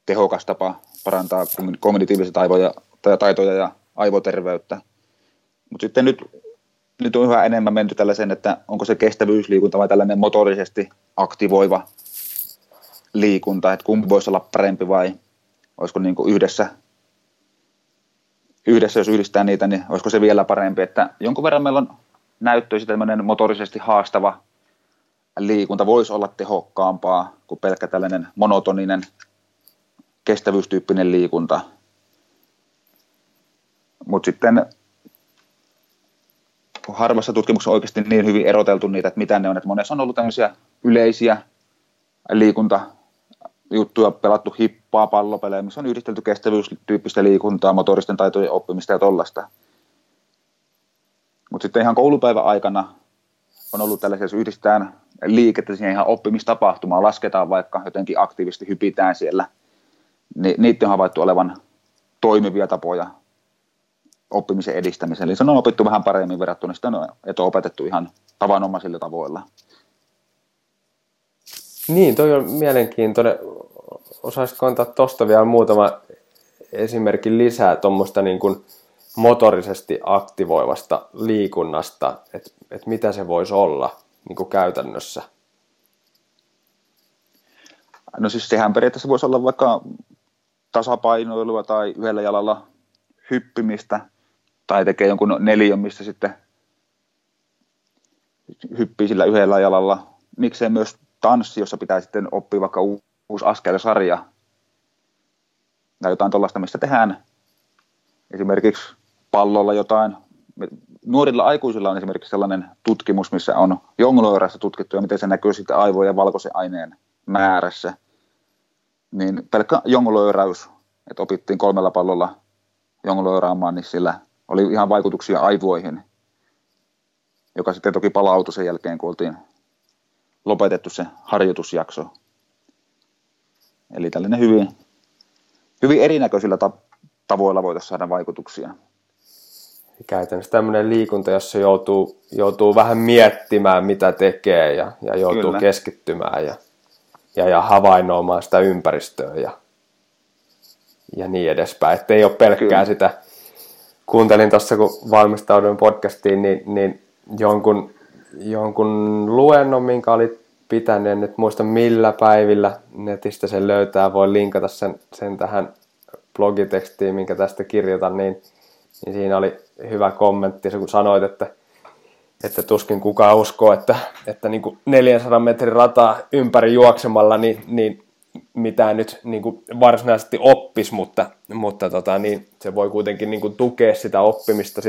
tehokas tapa parantaa kognitiivisia taitoja ja aivoterveyttä. Mutta sitten nyt on yhä enemmän menty tällaisen, että onko se kestävyysliikunta vai tällainen motorisesti aktivoiva liikunta, että kumpi voisi olla parempi vai olisiko niin kuin yhdessä, jos yhdistää niitä, niin olisiko se vielä parempi, että jonkun verran meillä on näyttöä, että tämmöinen motorisesti haastava liikunta voisi olla tehokkaampaa kuin pelkkä tällainen monotoninen kestävyystyyppinen liikunta. Mutta sitten harvassa tutkimuksessa on oikeasti niin hyvin eroteltu niitä, että mitä ne on. Että monessa on ollut tämmöisiä yleisiä liikuntajuttuja, pelattu hippaa, pallopelejä, missä on yhdistelty kestävyystyyppistä liikuntaa, motoristen taitojen oppimista ja tollaista. Mutta sitten ihan koulupäivän aikana on ollut tällaisia, jos yhdistetään liikettä siihen ihan oppimistapahtumaan, lasketaan vaikka jotenkin aktiivisesti, hypitään siellä, niin niitä on havaittu olevan toimivia tapoja oppimisen edistämiseen. Eli se on opittu vähän paremmin verrattuna, sitä on opetettu ihan tavanomaisilla tavoilla. Niin, toi on mielenkiintoinen. Osaisitko antaa tuosta vielä muutama esimerkki lisää tuommoista niin kuin motorisesti aktivoivasta liikunnasta, että mitä se voisi olla niin kuin käytännössä? No siis sehän periaatteessa voisi olla vaikka tasapainoilua tai yhdellä jalalla hyppimistä tai tekee jonkun neliön, missä sitten hyppii sillä yhdellä jalalla. Miksei myös tanssi, jossa pitää sitten oppia vaikka uusi askelsarja tai jotain tuollaista, mistä tehdään esimerkiksi pallolla jotain. Nuorilla aikuisilla on esimerkiksi sellainen tutkimus, missä on jonglöörässä tutkittu ja miten se näkyy sitten aivojen ja valkoisen aineen määrässä. Niin pelkkä jonglööräys, että opittiin 3 pallolla jonglööraamaan, niin sillä oli ihan vaikutuksia aivoihin, joka sitten toki palautui sen jälkeen, kun oltiin lopetettu se harjoitusjakso. Eli tällainen hyvin erinäköisillä tavoilla voitaisiin saada vaikutuksia. Käytännössä tämmöinen liikunta, jossa joutuu vähän miettimään, mitä tekee ja joutuu Kyllä. keskittymään ja havainnoimaan sitä ympäristöä ja niin edespäin. Että ei ole pelkkää Kyllä. sitä. Kuuntelin tuossa, kun valmistauduin podcastiin, niin jonkun luennon, minkä olit pitänyt, en nyt muista millä päivillä netistä sen löytää, voi linkata sen tähän blogitekstiin, minkä tästä kirjoitan, niin siinä oli hyvä kommentti, kun sanoit, että tuskin kukaan uskoo, että niin kuin 400 metrin rataa ympäri juoksemalla, niin mitään nyt niin kuin varsinaisesti oppisi, mutta niin se voi kuitenkin niin kuin tukea sitä oppimista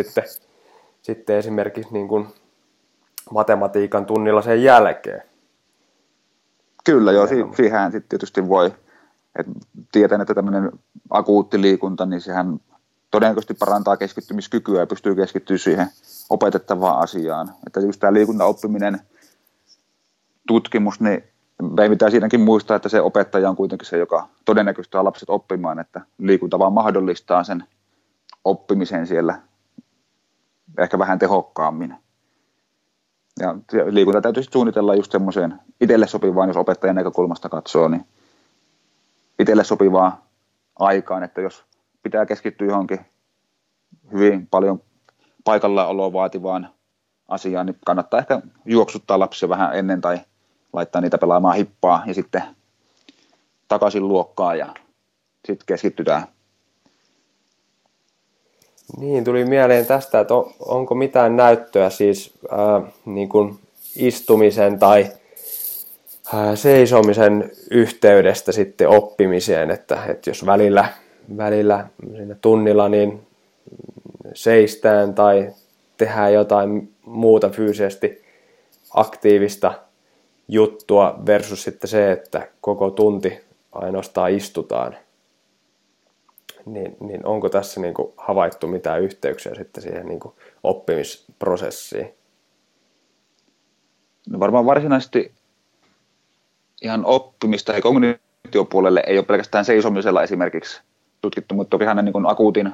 sitten esimerkiksi niin kuin matematiikan tunnilla sen jälkeen. Kyllä joo, siihen sitten tietysti voi, että tietän, että tämmöinen akuutti liikunta, niin sehän todennäköisesti parantaa keskittymiskykyä ja pystyy keskittymään siihen opetettavaan asiaan. Että just tämä liikunnan oppiminen tutkimus, niin meidän pitää siinäkin muistaa, että se opettaja on kuitenkin se, joka todennäköistää lapset oppimaan, että liikunta vaan mahdollistaa sen oppimisen siellä ehkä vähän tehokkaammin. Ja liikunta täytyy suunnitella just semmoiseen itselle sopivaan, jos opettajan näkökulmasta katsoo, niin itselle sopivaa aikaan, että jos pitää keskittyä johonkin hyvin paljon paikallaoloa vaativaan asiaan, niin kannattaa ehkä juoksuttaa lapsia vähän ennen tai laittaa niitä pelaamaan hippaa ja sitten takaisin luokkaan ja sitten keskitytään. Niin, tuli mieleen tästä, että onko mitään näyttöä siis niin kuin istumisen tai seisomisen yhteydestä sitten oppimiseen, että jos välillä siinä tunnilla niin seistään tai tehdään jotain muuta fyysisesti aktiivista juttua versus sitten se, että koko tunti ainoastaan istutaan. Niin onko tässä niin kuin havaittu mitään yhteyksiä sitten siihen niin kuin oppimisprosessiin? No varmaan varsinaisesti ihan oppimista ja kognitiopuolelle ei ole pelkästään seisomisella esimerkiksi tutkittu, mutta tokihan ne niin kuin akuutin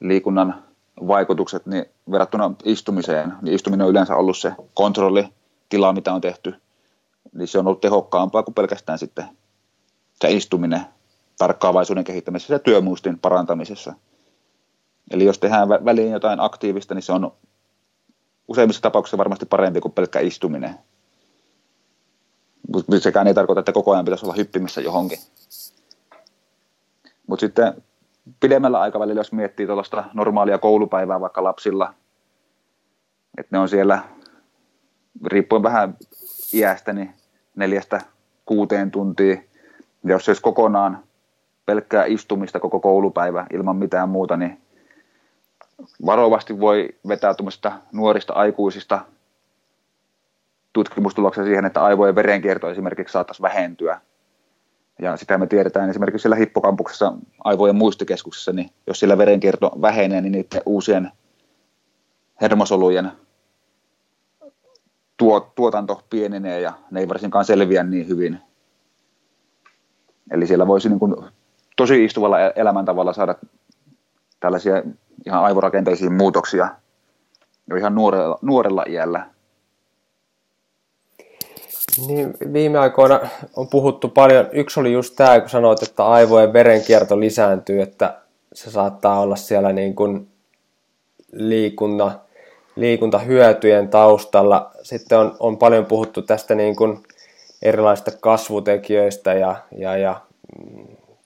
liikunnan vaikutukset niin verrattuna istumiseen, niin istuminen on yleensä ollut se kontrollitila, mitä on tehty, niin se on ollut tehokkaampaa kuin pelkästään sitten se istuminen. tarkkaavaisuuden kehittämisessä ja työmuistin parantamisessa. Eli jos tehdään väliin jotain aktiivista, niin se on useimmissa tapauksissa varmasti parempi kuin pelkkä istuminen. Mutta sekään ei tarkoita, että koko ajan pitäisi olla hyppimissä johonkin. Mutta sitten pidemmällä aikavälillä, jos miettii tuollaista normaalia koulupäivää vaikka lapsilla, että ne on siellä, riippuen vähän iästä, niin 4-6 tuntia. Ja jos se olisi kokonaan pelkkää istumista koko koulupäivä ilman mitään muuta, niin varovasti voi vetää tuommoista nuorista aikuisista tutkimustuloksia siihen, että aivojen verenkierto esimerkiksi saattaisi vähentyä. Ja sitä me tiedetään esimerkiksi siellä hippokampuksessa, aivojen muistikeskuksessa, niin jos sillä verenkierto vähenee, niin niiden uusien hermosolujen tuotanto pienenee ja ne ei varsinkaan selviä niin hyvin. Eli siellä voisi niin kuin tosi istuvalla elämäntavalla saada tällaisia ihan aivorakenteisiin muutoksia jo ihan nuorella iällä. Niin, viime aikoina on puhuttu paljon, yksi oli just tämä, kun sanoit, että aivojen verenkierto lisääntyy, että se saattaa olla siellä niin kuin liikuntahyötyjen taustalla. Sitten on paljon puhuttu tästä niin kuin erilaisista kasvutekijöistä ja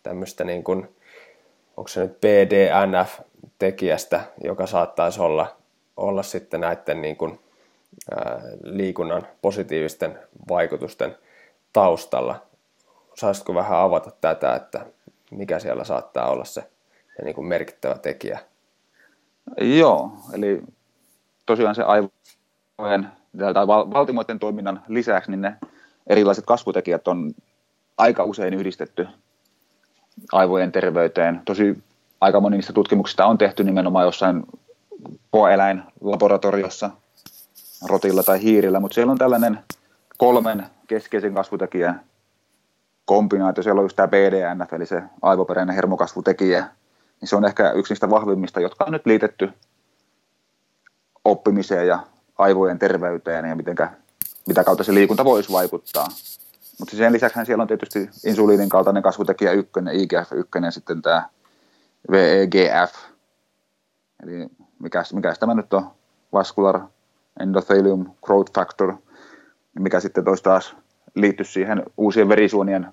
tämmöistä, niin kuin, onko se nyt BDNF-tekijästä, joka saattaisi olla sitten näiden niin kuin, liikunnan positiivisten vaikutusten taustalla. Saisitko vähän avata tätä, että mikä siellä saattaa olla se niin kuin merkittävä tekijä? Joo, eli tosiaan se aivojen tai valtimoiden toiminnan lisäksi niin ne erilaiset kasvutekijät on aika usein yhdistetty aivojen terveyteen. Tosi aika moni niistä tutkimuksista on tehty nimenomaan jossain koeläinlaboratoriossa, rotilla tai hiirillä, mutta siellä on tällainen 3 keskeisen kasvutekijän kombinaatio. Siellä on just tämä BDNF, eli se aivoperäinen hermokasvutekijä. Niin se on ehkä yksi niistä vahvimmista, jotka on nyt liitetty oppimiseen ja aivojen terveyteen ja mitä kautta se liikunta voisi vaikuttaa. Mutta sen lisäksi siellä on tietysti insuliinin kaltainen kasvutekijä 1, IGF-1 ja sitten tämä VEGF. Eli mikä tämä nyt on? Vascular endothelium growth factor, mikä sitten taas liittyy siihen uusien verisuonien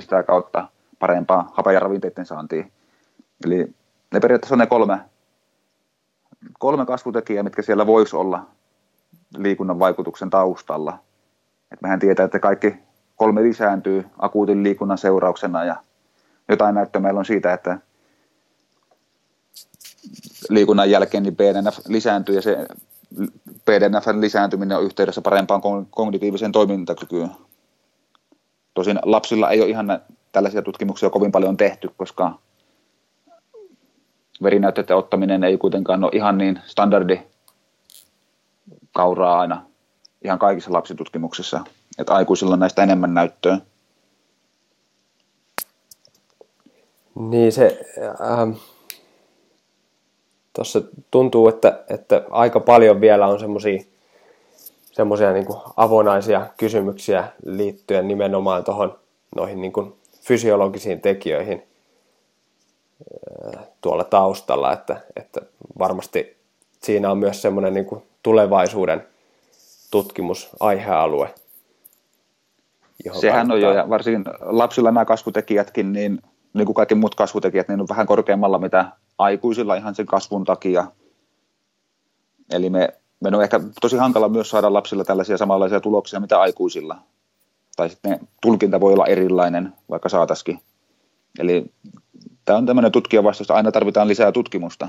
sitä kautta parempaan hapen ja ravinteiden saantiin. Eli ne periaatteessa on ne kolme kasvutekijää, mitkä siellä voisi olla liikunnan vaikutuksen taustalla. Et mehän tietää, että kaikki 3 lisääntyy akuutin liikunnan seurauksena ja jotain näyttöä meillä on siitä, että liikunnan jälkeen niin BDNF lisääntyy ja se BDNF:n lisääntyminen on yhteydessä parempaan kognitiiviseen toimintakykyyn. Tosin lapsilla ei ole ihan tällaisia tutkimuksia kovin paljon tehty, koska verinäytteiden ottaminen ei kuitenkaan ole ihan niin standardi kauraa aina ihan kaikissa lapsitutkimuksissa, että aikuisilla on näistä enemmän näyttöä. Niin se tuossa tuntuu, että aika paljon vielä on semmoisia niin kuin avonaisia kysymyksiä liittyen nimenomaan noihin niin kuin fysiologisiin tekijöihin tuolla taustalla, että varmasti siinä on myös semmoinen niin kuin tulevaisuuden tutkimusaihealue. Sehän on jo, ja varsinkin lapsilla nämä kasvutekijätkin, niin kuin kaikki muut kasvutekijät, niin on vähän korkeammalla mitä aikuisilla ihan sen kasvun takia. Eli meidän on ehkä tosi hankala myös saada lapsilla tällaisia samanlaisia tuloksia mitä aikuisilla. Tai sitten tulkinta voi olla erilainen, vaikka saataisikin. Eli tämä on tämmöinen tutkijavastaus, aina tarvitaan lisää tutkimusta.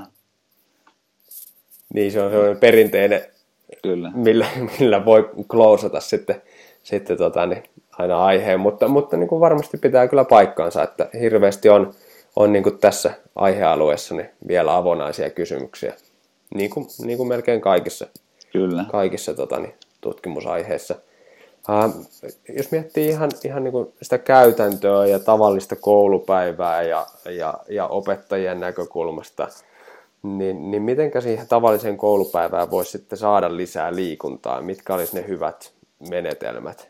Niin, se on semmoinen perinteinen, kyllä. Millä voi klousata sitten niin aina aiheen, mutta niin kuin varmasti pitää kyllä paikkaansa, että hirveästi on niin kuin tässä aihealueessa niin vielä avonaisia kysymyksiä, niin kuin melkein kaikissa, kyllä. Kaikissa tutkimusaiheissa. Jos miettii ihan niin kuin sitä käytäntöä ja tavallista koulupäivää ja opettajien näkökulmasta, niin mitenkä siihen tavalliseen koulupäivään voisi sitten saada lisää liikuntaa? Mitkä olisi ne hyvät menetelmät?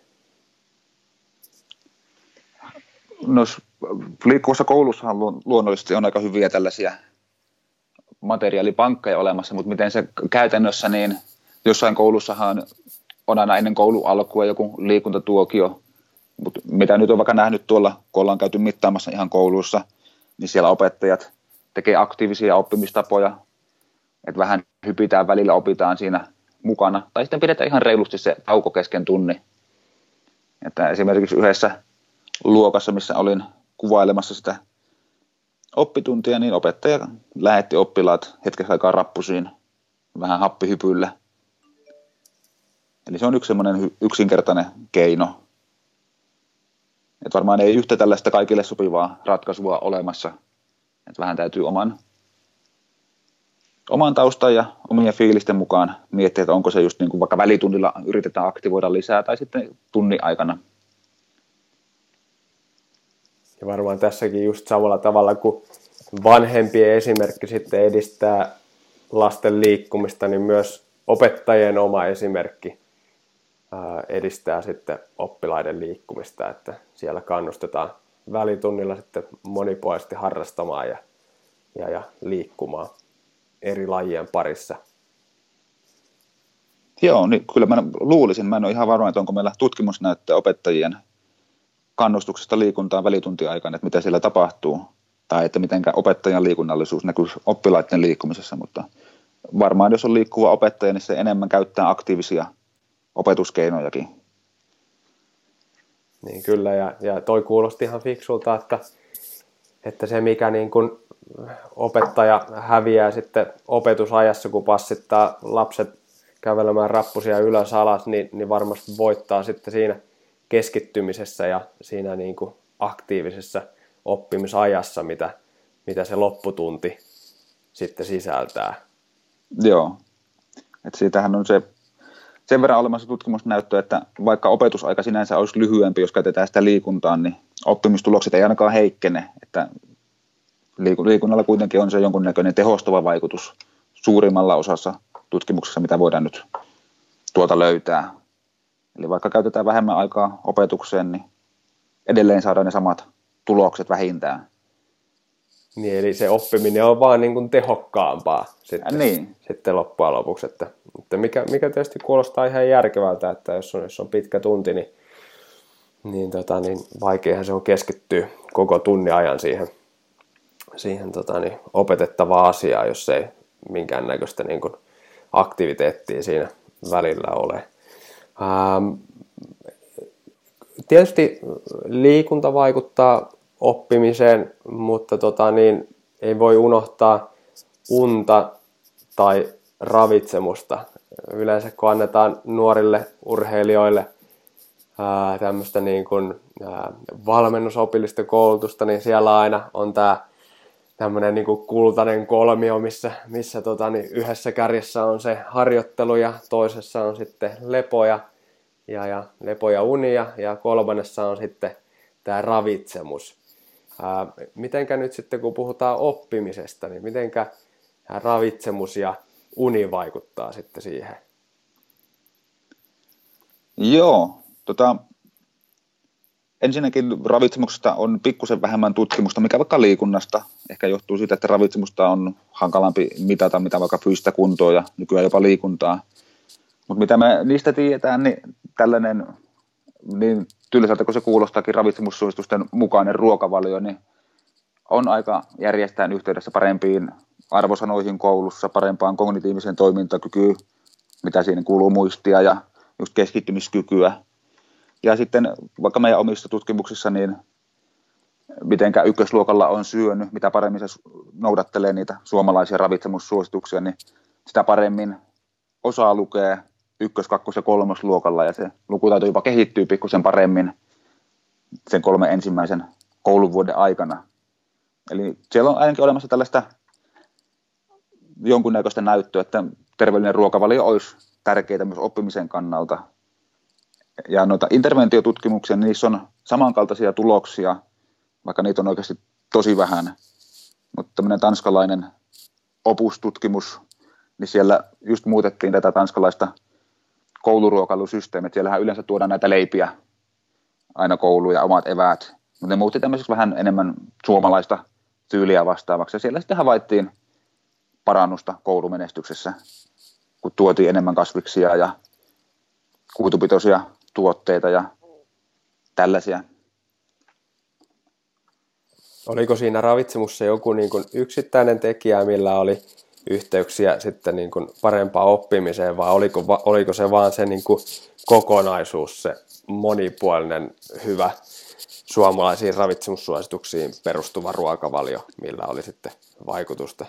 Liikkuvassa koulussahan luonnollisesti on aika hyviä tällaisia materiaalipankkeja olemassa, mutta miten se käytännössä, niin jossain koulussahan on aina ennen koulun alkua joku liikuntatuokio, mutta mitä nyt on vaikka nähnyt tuolla, kun ollaan käyty mittaamassa ihan kouluissa, niin siellä opettajat tekee aktiivisia oppimistapoja, että vähän hypitään välillä, opitaan siinä mukana, tai sitten pidetään ihan reilusti se tauko kesken tunnin. Että esimerkiksi yhdessä luokassa, missä olin kuvailemassa sitä oppituntia, niin opettaja lähetti oppilaat hetkeksi aikaa rappusiin vähän happihypyllä. Eli se on yksi semmoinen yksinkertainen keino. Et varmaan ei yhtä tällaista kaikille sopivaa ratkaisua olemassa. Et vähän täytyy oman taustan ja omien fiilisten mukaan miettiä, että onko se just niin kuin vaikka välitunnilla yritetään aktivoida lisää tai sitten tunnin aikana. Ja varmaan tässäkin just samalla tavalla kuin vanhempien esimerkki sitten edistää lasten liikkumista, niin myös opettajien oma esimerkki edistää sitten oppilaiden liikkumista, että siellä kannustetaan välitunnilla sitten monipuolisesti harrastamaan ja liikkumaan eri lajien parissa. Joo, niin kyllä mä luulisin, mä en ole ihan varma, että onko meillä tutkimusnäyttöä opettajien kannustuksesta liikuntaan välituntiaikaan, että mitä siellä tapahtuu, tai että miten opettajan liikunnallisuus näkyy oppilaiden liikkumisessa, mutta varmaan jos on liikkuva opettaja, niin se enemmän käyttää aktiivisia opetuskeinojakin. Niin kyllä, ja toi kuulosti ihan fiksulta, että se mikä niin kun opettaja häviää sitten opetusajassa, kun passittaa lapset kävelemään rappusia ylös alas, niin varmasti voittaa sitten siinä keskittymisessä ja siinä niin kuin aktiivisessa oppimisajassa, mitä se lopputunti sitten sisältää. Joo, että siitähän on sen verran olemassa tutkimusnäyttö, että vaikka opetusaika sinänsä olisi lyhyempi, jos käytetään sitä liikuntaan, niin oppimistulokset ei ainakaan heikkene, että liikunnalla kuitenkin on se jonkunnäköinen tehostava vaikutus suurimmalla osassa tutkimuksessa, mitä voidaan nyt tuolta löytää. Eli vaikka käytetään vähemmän aikaa opetukseen, niin edelleen saadaan ne samat tulokset vähintään. Niin, eli se oppiminen on vaan niin kuin tehokkaampaa sitten, niin. Sitten loppujen lopuksi. Että mikä tietysti kuulostaa ihan järkevältä, että jos on pitkä tunti, niin vaikeahan se on keskittyä koko tunnin ajan siihen opetettavaan asiaan, jos ei minkäännäköistä niin kuin aktiviteettia siinä välillä ole. Tietysti liikunta vaikuttaa oppimiseen, mutta ei voi unohtaa unta tai ravitsemusta. Yleensä kun annetaan nuorille urheilijoille tämmöistä niin kuin valmennusopillista koulutusta, niin siellä aina on tämä tämmöinen niin kuin kultainen kolmio, missä yhdessä kärjessä on se harjoittelu ja toisessa on sitten lepo ja unia ja kolmannessa on sitten tämä ravitsemus. Mitenkä nyt sitten kun puhutaan oppimisesta, niin mitenkä ravitsemus ja uni vaikuttaa sitten siihen? Joo, ensinnäkin ravitsemuksesta on pikkusen vähemmän tutkimusta, mikä vaikka liikunnasta. Ehkä johtuu siitä, että ravitsemusta on hankalampi mitata, mitä vaikka fyysistä kuntoa ja nykyään jopa liikuntaa. Mutta mitä me niistä tiedetään, niin tällainen, niin tylsältä kun se kuulostaakin ravitsemussuositusten mukainen ruokavalio, niin on aika järjestään yhteydessä parempiin arvosanoihin koulussa, parempaan kognitiiviseen toimintakykyyn, mitä siinä kuuluu muistia ja just keskittymiskykyä. Ja sitten vaikka meidän omissa tutkimuksissa, niin mitenkä ykkösluokalla on syönyt, mitä paremmin se noudattelee niitä suomalaisia ravitsemussuosituksia, niin sitä paremmin osaa lukea ykkös-, kakkos- ja kolmosluokalla, ja se lukutaito jopa kehittyy pikkusen paremmin sen 3 ensimmäisen kouluvuoden aikana. Eli siellä on ainakin olemassa tällaista jonkunnäköistä näyttöä, että terveellinen ruokavalio olisi tärkeää myös oppimisen kannalta. Ja noita interventiotutkimuksia, niissä on samankaltaisia tuloksia, vaikka niitä on oikeasti tosi vähän. Mutta tämmöinen tanskalainen Opus-tutkimus, niin siellä just muutettiin tätä tanskalaista kouluruokailusysteemiä. Siellähän yleensä tuodaan näitä leipiä aina kouluun ja omat eväät. Mutta ne muutti tämmöiseksi vähän enemmän suomalaista tyyliä vastaavaksi. Ja siellä sitten havaittiin parannusta koulumenestyksessä, kun tuotiin enemmän kasviksia ja kuitupitoisia tuotteita ja tällaisia. Oliko siinä ravitsemussa joku niin kuin yksittäinen tekijä, millä oli yhteyksiä sitten niin kuin parempaan oppimiseen, vai oliko se vaan se niin kuin kokonaisuus, se monipuolinen, hyvä suomalaisiin ravitsemussuosituksiin perustuva ruokavalio, millä oli sitten vaikutusta?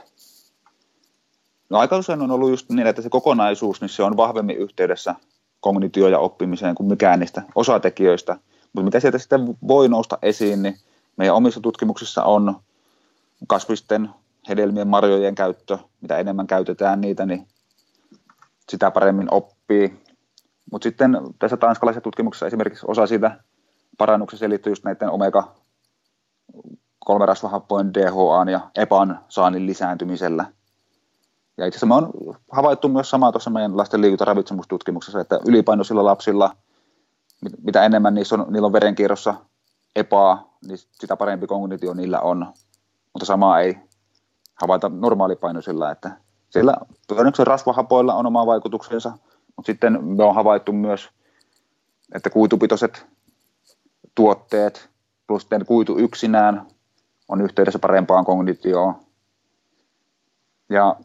No aika usein on ollut just niin, että se kokonaisuus, niin se on vahvemmin yhteydessä kognitioon ja oppimiseen kuin mikään niistä osatekijöistä. Mutta mitä sieltä sitten voi nousta esiin, niin meidän omissa tutkimuksissa on kasvisten, hedelmien, marjojen käyttö. Mitä enemmän käytetään niitä, niin sitä paremmin oppii. Mutta sitten tässä tanskalaisessa tutkimuksessa esimerkiksi osa siitä parannuksessa liittyy just näiden omega-3-rasvahappojen DHA:n ja EPAn saannin lisääntymisellä. Ja itse asiassa me on havaittu myös samaa tuossa meidän lasten liikuntaravitsemustutkimuksessa, että ylipainoisilla lapsilla, mitä enemmän niillä on verenkierrossa EPAa, niin sitä parempi kognitio niillä on, mutta samaa ei havaita normaalipainoisilla, että siellä todennäköisesti rasvahapoilla on oma vaikutuksensa, mutta sitten me on havaittu myös, että kuitupitoiset tuotteet plus sitten kuitu yksinään on yhteydessä parempaan kognitioon. Ja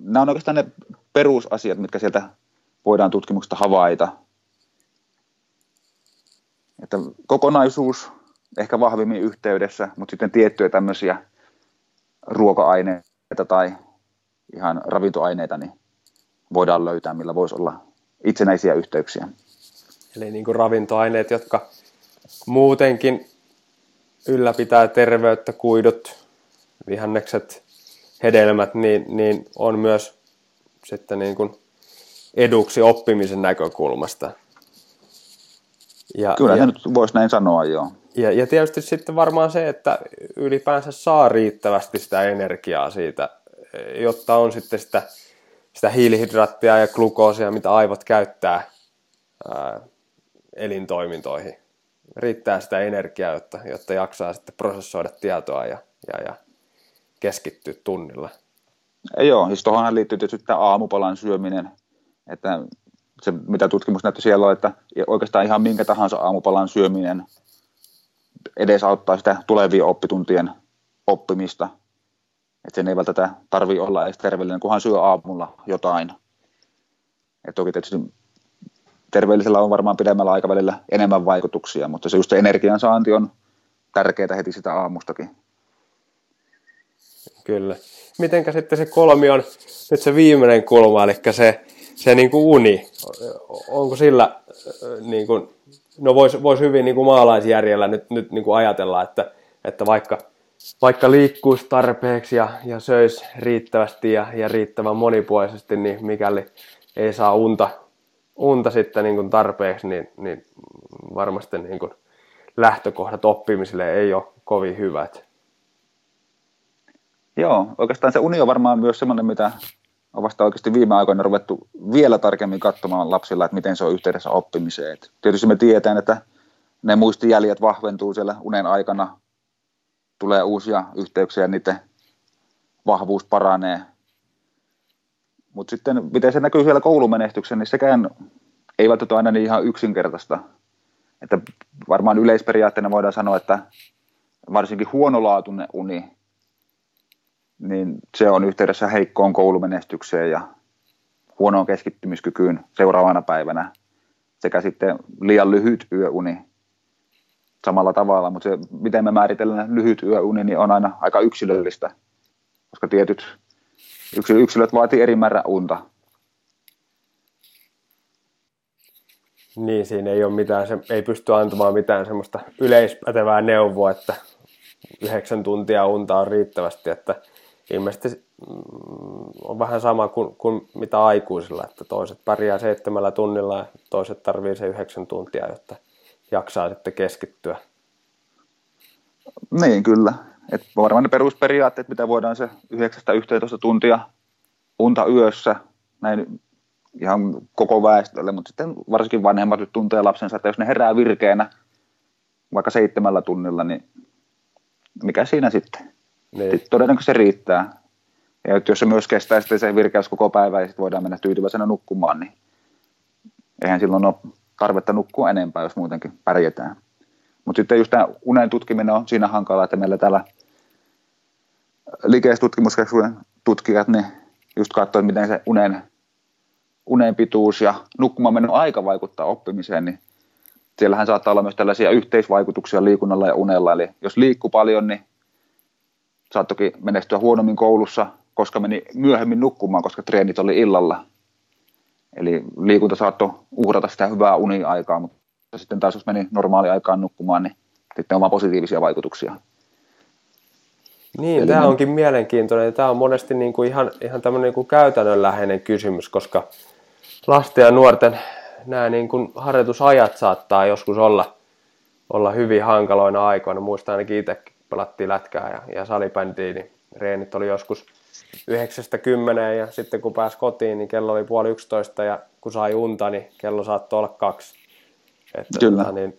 nämä on oikeastaan ne perusasiat, mitkä sieltä voidaan tutkimuksesta havaita. Että kokonaisuus ehkä vahvimmin yhteydessä, mutta sitten tiettyjä tämmöisiä ruoka-aineita tai ihan ravintoaineita niin voidaan löytää, millä voisi olla itsenäisiä yhteyksiä. Eli niin kuin ravintoaineet, jotka muutenkin ylläpitää terveyttä, kuidut, vihannekset, hedelmät, niin on myös sitten niin kuin eduksi oppimisen näkökulmasta. Kyllä se nyt voisi näin sanoa, joo. Ja tietysti sitten varmaan se, että ylipäänsä saa riittävästi sitä energiaa siitä, jotta on sitten sitä hiilihydraattia ja glukoosia, mitä aivot käyttää elintoimintoihin. Riittää sitä energiaa, jotta jaksaa sitten prosessoida tietoa ja keskittyä tunnilla. Joo, siis tuohonhan liittyy tietysti tämä aamupalan syöminen, että se, mitä tutkimus näytti siellä on, että oikeastaan ihan minkä tahansa aamupalan syöminen edesauttaa sitä tulevien oppituntien oppimista. Että sen ei välttämättä tarvitse olla edes terveellinen, kunhan syö aamulla jotain. Et toki tietysti terveellisellä on varmaan pidemmällä aikavälillä enemmän vaikutuksia, mutta se just se energiansaanti on tärkeää heti sitä aamustakin. Kyllä. Mitenkä sitten se kolmio on nyt se viimeinen kulma, eli se niin kuin uni, onko sillä, niin kuin, no vois hyvin niin kuin maalaisjärjellä nyt niin kuin ajatella, että vaikka liikkuisi tarpeeksi ja söisi riittävästi ja riittävän monipuolisesti, niin mikäli ei saa unta sitten niin kuin tarpeeksi, niin varmasti niin kuin lähtökohdat oppimiselle ei ole kovin hyvät. Joo, oikeastaan se uni on varmaan myös semmoinen, mitä on vasta oikeasti viime aikoina ruvettu vielä tarkemmin katsomaan lapsilla, että miten se on yhteydessä oppimiseen. Et tietysti me tiedetään, että ne muistijäljet vahventuu siellä unen aikana, tulee uusia yhteyksiä ja niiden vahvuus paranee. Mutta sitten miten se näkyy siellä koulumenestyksen, niin sekään ei välttämättä aina niin ihan yksinkertaista. Että varmaan yleisperiaatteena voidaan sanoa, että varsinkin huonolaatuinen uni, niin se on yhteydessä heikkoon koulumenestykseen ja huonoon keskittymiskykyyn seuraavana päivänä sekä sitten liian lyhyt yöuni samalla tavalla, mutta se, miten me määritellään lyhyt yöuni, niin on aina aika yksilöllistä, koska tietyt yksilöt vaatii eri määrä unta. Niin, siinä ei ole mitään, ei pysty antamaan mitään semmoista yleispätevää neuvoa, että 9 tuntia unta on riittävästi, että ilmeisesti on vähän sama kuin mitä aikuisilla, että toiset pärjää 7 tunnilla ja toiset tarvii se 9 tuntia, jotta jaksaa sitten keskittyä. Niin kyllä. Et varmaan ne perusperiaatteet, mitä voidaan se 9-11 tuntia unta yössä näin ihan koko väestölle, mutta sitten varsinkin vanhemmat tuntee lapsensa, että jos ne herää virkeänä, vaikka 7 tunnilla, niin mikä siinä sitten? Niin. Todennäköisesti se riittää. Ja jos se myös kestää sitten se virkeys koko päivän ja sitten voidaan mennä tyytyväisenä nukkumaan, niin eihän silloin ole tarvetta nukkua enempää, jos muutenkin pärjätään. Mutta sitten just tämä unen tutkiminen on siinä hankalaa, että meillä täällä liikeistutkimuskeskuksen tutkijat niin just katsovat, miten se unen pituus ja nukkumaan mennyt aika vaikuttaa oppimiseen, niin siellähän saattaa olla myös tällaisia yhteisvaikutuksia liikunnalla ja unella. Eli jos liikkuu paljon, niin saat toki menestyä huonommin koulussa, koska meni myöhemmin nukkumaan, koska treenit oli illalla. Eli liikunta saattoi uhrata sitä hyvää uniaikaa, mutta sitten taas jos meni normaali aikaan nukkumaan, niin sitten on vaan positiivisia vaikutuksia. Niin, eli tämä onkin mielenkiintoinen. Tämä on monesti niin kuin ihan tämmöinen niin kuin käytännönläheinen kysymys, koska lasten ja nuorten nämä niin kuin harjoitusajat saattaa joskus olla hyvin hankaloina aikoina. Muistan ainakin itsekin, pelattiin lätkää ja salibändiä, niin reenit oli joskus 9-10 ja sitten kun pääsi kotiin, niin kello oli 10:30 ja kun sai unta, niin kello saattoi olla 2. Että, kyllä. Niin,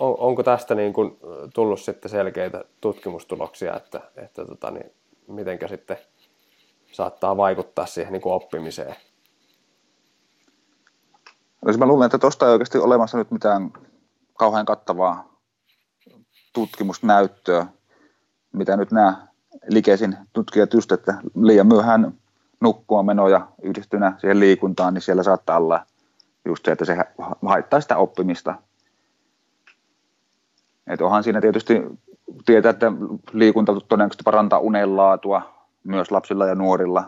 onko tästä niin kuin tullut sitten selkeitä tutkimustuloksia, että niin, mitenkä sitten saattaa vaikuttaa siihen niin kuin oppimiseen? Mä luulen, että tuosta ei oikeasti olemassa nyt mitään kauhean kattavaa tutkimusnäyttöä, mitä nyt nämä likeisin tutkijat just, että liian myöhään nukkua menoja yhdistynä siihen liikuntaan, niin siellä saattaa olla just se, että se haittaa sitä oppimista. Että onhan siinä tietysti tietää, että liikunta todennäköisesti parantaa unenlaatua myös lapsilla ja nuorilla.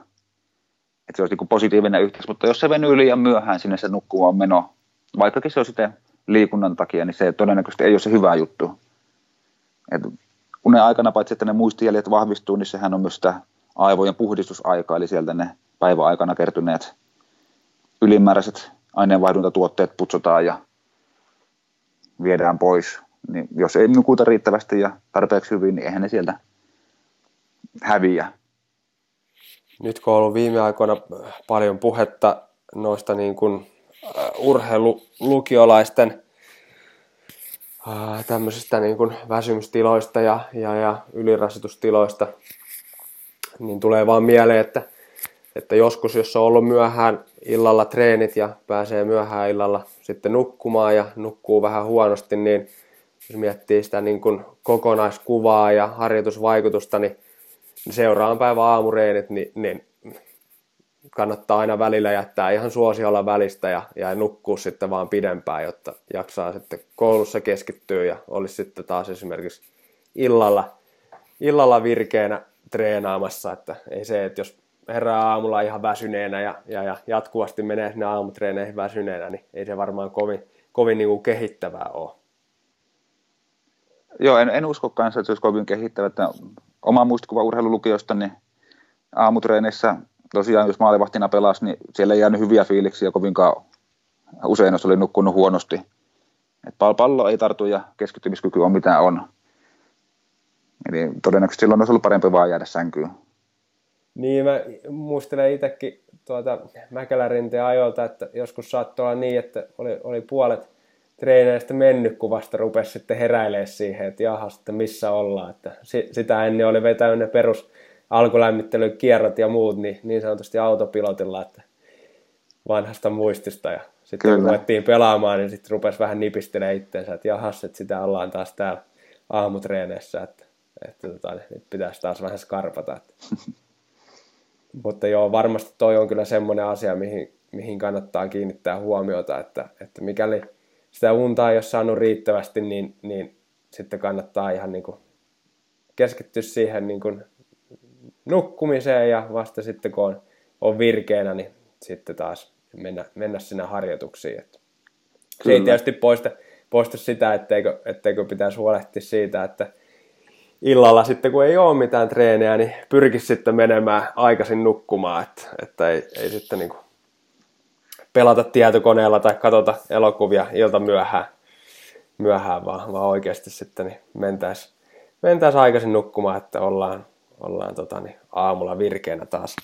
Että se olisi niin positiivinen yhteys, mutta jos se venyy liian myöhään sinne se nukkumaan meno, vaikkakin se on sitten liikunnan takia, niin se todennäköisesti ei ole se hyvä juttu. Et unen aikana paitsi, että ne muistijäljet vahvistuu, niin sehän on myös sitä aivojen puhdistusaikaa, eli sieltä ne päivän aikana kertyneet ylimääräiset aineenvaihduntatuotteet putsotaan ja viedään pois. Niin jos ei nukuta riittävästi ja tarpeeksi hyvin, niin eihän ne sieltä häviä. Nyt kun on ollut viime aikoina paljon puhetta noista niin kuin urheilulukiolaisten tämmöisistä niin kuin väsymystiloista ja ylirasitustiloista, niin tulee vaan mieleen, että joskus, jos on ollut myöhään illalla treenit ja pääsee myöhään illalla sitten nukkumaan ja nukkuu vähän huonosti, niin jos miettii sitä niin kuin kokonaiskuvaa ja harjoitusvaikutusta, niin seuraavan päivän aamureenit, niin kannattaa aina välillä jättää ihan suosiolla välistä ja nukkua sitten vaan pidempään, jotta jaksaa sitten koulussa keskittyä ja olisi sitten taas esimerkiksi illalla virkeänä treenaamassa. Että ei se, että jos herää aamulla ihan väsyneenä ja jatkuvasti menee sinne aamutreeneihin väsyneenä, niin ei se varmaan kovin niin kuin kehittävää ole. Joo, en usko kanssa, että se olisi kovin kehittävää. Oma muistikuva urheilulukiosta, niin aamutreenissä tosiaan, jos maalivahtina pelasi, niin siellä ei jäänyt hyviä fiiliksiä kovinkaan usein, jos oli nukkunut huonosti. Et pallo ei tartu ja keskittymiskyky on mitä on. Eli todennäköisesti silloin olisi ollut parempi vaan jäädä sänkyyn. Niin, mä muistelen itsekin tuota Mäkelärinteen ajoilta, että joskus saattoi olla niin, että oli puolet treeneistä mennyt, kun vasta rupesi sitten heräilemään siihen, että jahas, että missä ollaan. Että sitä ennen oli vetänyt ne perus alkulämmittelykierrot ja muut niin sanotusti autopilotilla, että vanhasta muistista. Ja sitten kun ruvettiin pelaamaan, niin sitten rupesi vähän nipistelemään itseensä, että jahas, että sitä ollaan taas täällä aamutreeneissä, että nyt pitäisi taas vähän skarpata. Mutta joo, varmasti toi on kyllä semmoinen asia, mihin kannattaa kiinnittää huomiota, että mikäli sitä untaa ei ole saanut riittävästi, niin sitten kannattaa ihan niin kuin keskittyä siihen niin kuin nukkumiseen ja vasta sitten kun on virkeänä, niin sitten taas mennä sinne harjoituksiin. Että se ei tietysti poista sitä, etteikö pitäisi huolehtia siitä, että illalla sitten kun ei ole mitään treenejä, niin pyrkisi sitten menemään aikaisin nukkumaan, että ei sitten niin kuin pelata tietokoneella tai katsota elokuvia ilta myöhään vaan oikeasti sitten niin mentäis aikaisin nukkumaan, että ollaan aamulla virkeänä taas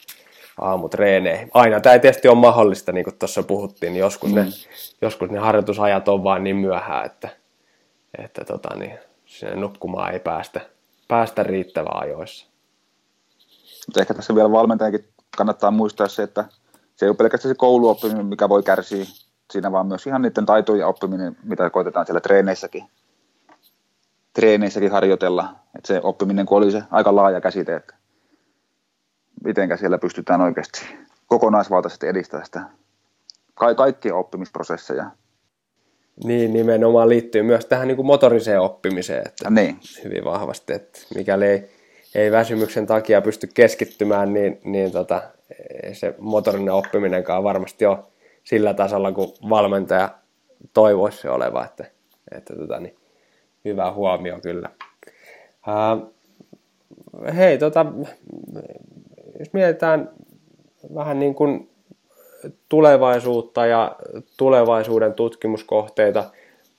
aamutreeneihin. Aina tämä ei tietysti ole mahdollista, niin kuin tuossa puhuttiin, niin joskus ne harjoitusajat on vaan niin myöhään, että että sinne nukkumaan ei päästä riittävän ajoissa. Mutta ehkä tässä vielä valmentajankin kannattaa muistaa se, että se ei ole pelkästään se kouluoppiminen, mikä voi kärsiä siinä, vaan myös ihan niiden taitojen oppiminen, mitä koitetaan siellä treeneissäkin harjoitella. Et se oppiminen, kun oli se aika laaja käsite, että mitenkä siellä pystytään oikeasti kokonaisvaltaisesti edistämään sitä kaikkia oppimisprosesseja. Niin, nimenomaan liittyy myös tähän niin kuin motoriseen oppimiseen, että niin. Hyvin vahvasti, että mikäli ei väsymyksen takia pysty keskittymään, niin se motorinen oppiminenkaan varmasti on sillä tasolla, kun valmentaja toivoisi se oleva, että hyvä huomio kyllä. Jos mietitään vähän niin kuin tulevaisuutta ja tulevaisuuden tutkimuskohteita,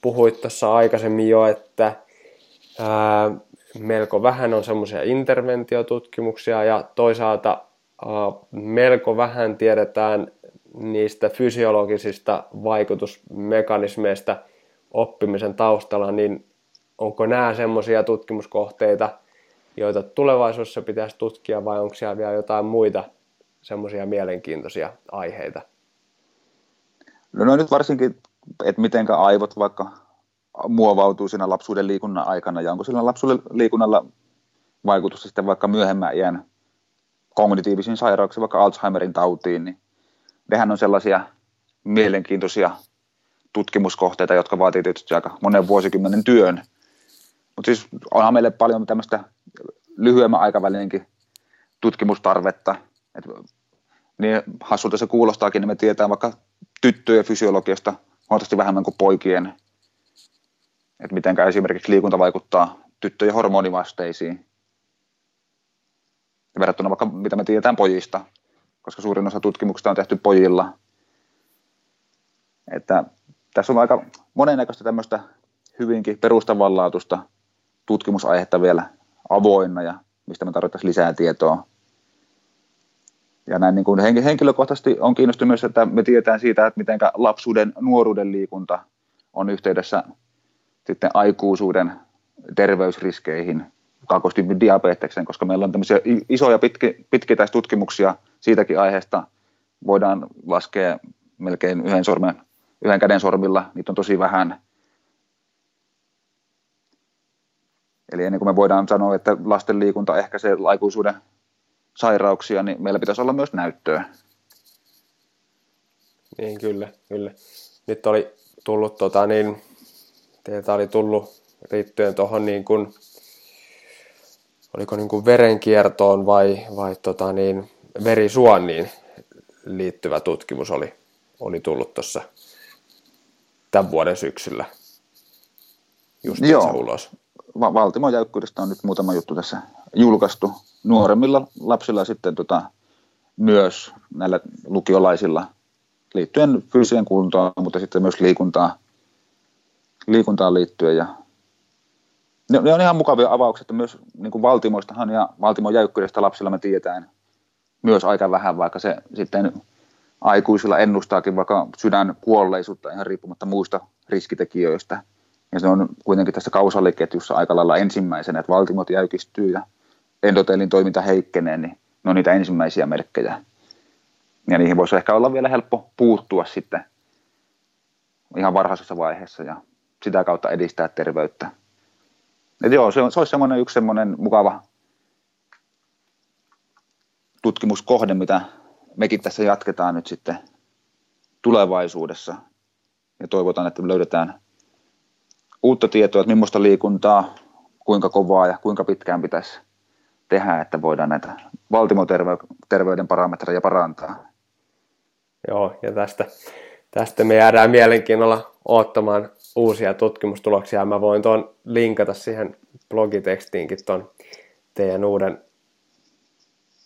puhuit tuossa aikaisemmin jo, että melko vähän on semmoisia interventiotutkimuksia ja toisaalta melko vähän tiedetään niistä fysiologisista vaikutusmekanismeista oppimisen taustalla, niin onko nämä semmoisia tutkimuskohteita, joita tulevaisuudessa pitäisi tutkia, vai onko siellä vielä jotain muita semmoisia mielenkiintoisia aiheita? No nyt varsinkin, että mitenkä aivot vaikka muovautuu siinä lapsuuden liikunnan aikana, ja onko sillä lapsuuden liikunnalla vaikutusta sitten vaikka myöhemmän iän kognitiivisiin sairauksiin, vaikka Alzheimerin tautiin, niin nehän on sellaisia mielenkiintoisia tutkimuskohteita, jotka vaatii tietysti aika monen vuosikymmenen työn. Mutta siis onhan meille paljon tämmöistä lyhyemmän aikavälinenkin tutkimustarvetta. Et niin hassulta se kuulostaakin, niin me tiedetään vaikka tyttöjen fysiologiasta huomattavasti vähemmän kuin poikien. Että mitenkä esimerkiksi liikunta vaikuttaa tyttöjen hormonivasteisiin. Ja verrattuna vaikka mitä me tiedetään pojista, koska suurin osa tutkimuksista on tehty pojilla. Että tässä on aika monennäköistä tämmöistä hyvinkin perustavanlaatuista tutkimusaihetta vielä avoinna ja mistä me tarvittaisiin lisää tietoa. Ja näin niin kuin henkilökohtaisesti on kiinnostunut myös, että me tiedetään siitä, että miten lapsuuden, nuoruuden liikunta on yhteydessä sitten aikuisuuden terveysriskeihin, kakkostyypin diabetekseen, koska meillä on tämmöisiä isoja pitkitäistutkimuksia siitäkin aiheesta. Voidaan laskea melkein yhden käden sormilla, niitä on tosi vähän. Eli ennen kuin me voidaan sanoa, että lasten liikunta ehkäisee aikuisuuden sairauksia, niin meillä pitäisi olla myös näyttöä. Niin, kyllä. Nyt oli tullut, teiltä oli tullut liittyen tuohon, niin kuin, oliko niin kuin verenkiertoon vai verisuoniin liittyvä tutkimus oli tullut tuossa tämän vuoden syksyllä just ulos. Valtimon jäykkyydestä on nyt muutama juttu tässä julkaistu. Nuoremmilla lapsilla sitten myös näillä lukiolaisilla liittyen fyysiseen kuntoon, mutta sitten myös liikuntaan liittyen. Ja ne on ihan mukavia avauksia, että myös niin kuin valtimoistahan ja valtimon jäykkyydestä lapsilla me tiedetään myös aika vähän, vaikka se sitten aikuisilla ennustaakin vaikka sydänkuolleisuutta ihan riippumatta muista riskitekijöistä. Ja se on kuitenkin tässä kausaaliketjussa aika lailla ensimmäisenä, että valtimot jäykistyy ja endotelin toiminta heikkenee, niin ne on niitä ensimmäisiä merkkejä. Ja niihin voisi ehkä olla vielä helppo puuttua sitten ihan varhaisessa vaiheessa ja sitä kautta edistää terveyttä. Et joo, se olisi yksi mukava tutkimuskohde, mitä mekin tässä jatketaan nyt sitten tulevaisuudessa. Ja toivotaan, että löydetään uutta tietoa, että millaista liikuntaa, kuinka kovaa ja kuinka pitkään pitäisi tehdä, että voidaan näitä valtimoterveyden parametreja parantaa. Joo, ja tästä me jäädään mielenkiinnolla odottamaan uusia tutkimustuloksia. Mä voin tuon linkata siihen blogitekstiinkin tuon teidän uuden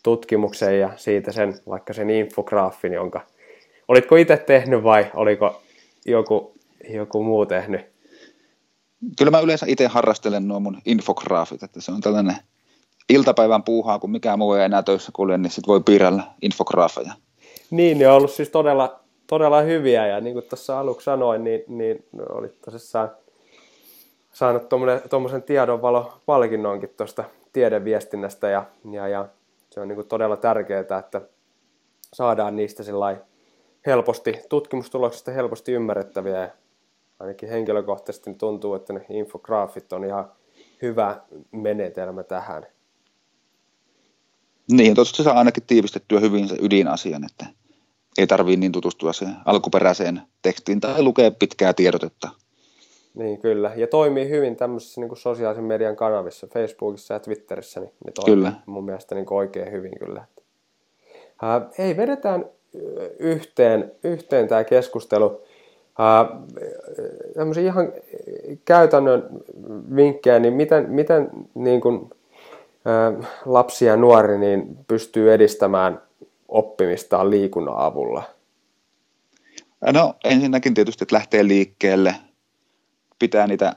tutkimuksen ja siitä sen infograafin, jonka olitko itse tehnyt vai oliko joku muu tehnyt? Kyllä mä yleensä itse harrastelen nuo mun infograafit, että se on tällainen iltapäivän puuhaa, kun mikään muu ei enää töissä kulje, niin sit voi piirrellä infograafeja. Niin, ne on ollut siis todella, todella hyviä ja niin kuin tuossa aluksi sanoin, niin olit tosissaan saanut tuommoisen tiedonvalopalkinnonkin tuosta tiedeviestinnästä ja se on niin kuin todella tärkeää, että saadaan niistä helposti, tutkimustuloksista helposti ymmärrettäviä ja ainakin henkilökohtaisesti tuntuu, että ne infograafit on ihan hyvä menetelmä tähän. Niin, tuossa se saa ainakin tiivistettyä hyvin se ydinasian, että ei tarvitse niin tutustua sen alkuperäiseen tekstiin tai lukea pitkää tiedotetta. Niin, kyllä. Ja toimii hyvin tämmöisissä niin kuin sosiaalisen median kanavissa, Facebookissa ja Twitterissä, niin ne toimii kyllä mun mielestä niin kuin oikein hyvin kyllä. Ei, vedetään yhteen tämä keskustelu. Tämmöisiä ihan käytännön vinkkejä, niin miten niin kuin lapsi ja nuori niin pystyy edistämään oppimistaan liikunnan avulla? No ensinnäkin tietysti, että lähtee liikkeelle, pitää niitä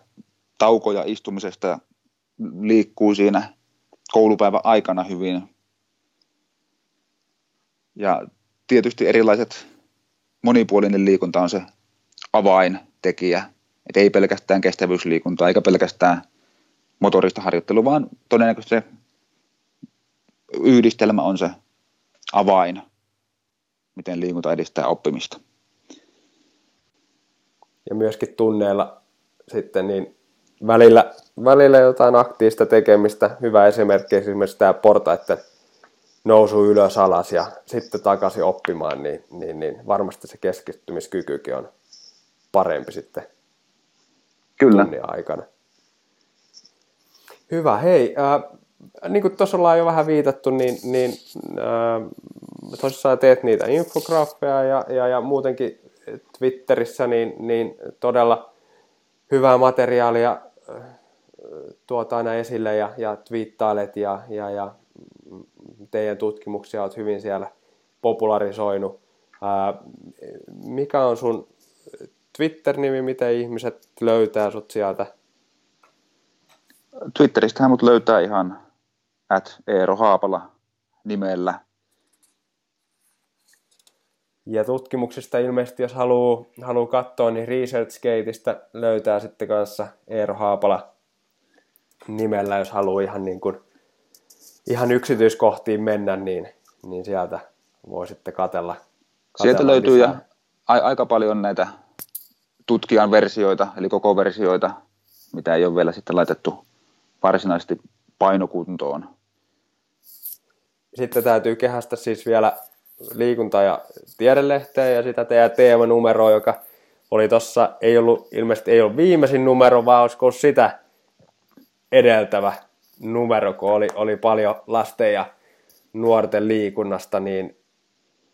taukoja istumisesta, liikkuu siinä koulupäivän aikana hyvin. Ja tietysti erilaiset, monipuolinen liikunta on se avaintekijä, että ei pelkästään kestävyysliikuntaa eikä pelkästään motorista harjoittelua, vaan todennäköisesti se yhdistelmä on se avain, miten liikunta edistää oppimista. Ja myöskin tunneilla sitten niin välillä jotain aktiivista tekemistä. Hyvä esimerkki esimerkiksi tämä portaiden nousu ylös alas ja sitten takaisin oppimaan, niin varmasti se keskittymiskykykin on parempi sitten tunnin aikana. Hyvä, hei. Niin kuin tuossa ollaan jo vähän viitattu, niin tosissaan teet niitä infograafeja ja muutenkin Twitterissä niin todella hyvää materiaalia tuot aina esille ja twiittailet ja teidän tutkimuksia olet hyvin siellä popularisoinut. Mikä on sun Twitter-nimi, miten ihmiset löytää sut sieltä? Twitteristähän mut löytää ihan @ Eero Haapala nimellä. Ja tutkimuksista ilmeisesti, jos haluaa katsoa, niin ResearchGateista löytää sitten kanssa Eero Haapala nimellä, jos haluaa ihan, niin kuin, ihan yksityiskohtiin mennä, niin sieltä voi sitten katella sieltä löytyy lisää. Ja aika paljon näitä tutkijan versioita, eli koko versioita, mitä ei ole vielä sitten laitettu varsinaisesti painokuntoon. Sitten täytyy kehästä siis vielä liikunta- ja tiedelehteä ja sitä teidän teemanumeroa, joka oli tuossa, ilmeisesti ei ollut viimeisin numero, vaan olisiko sitä edeltävä numero, kun oli paljon lasten ja nuorten liikunnasta, niin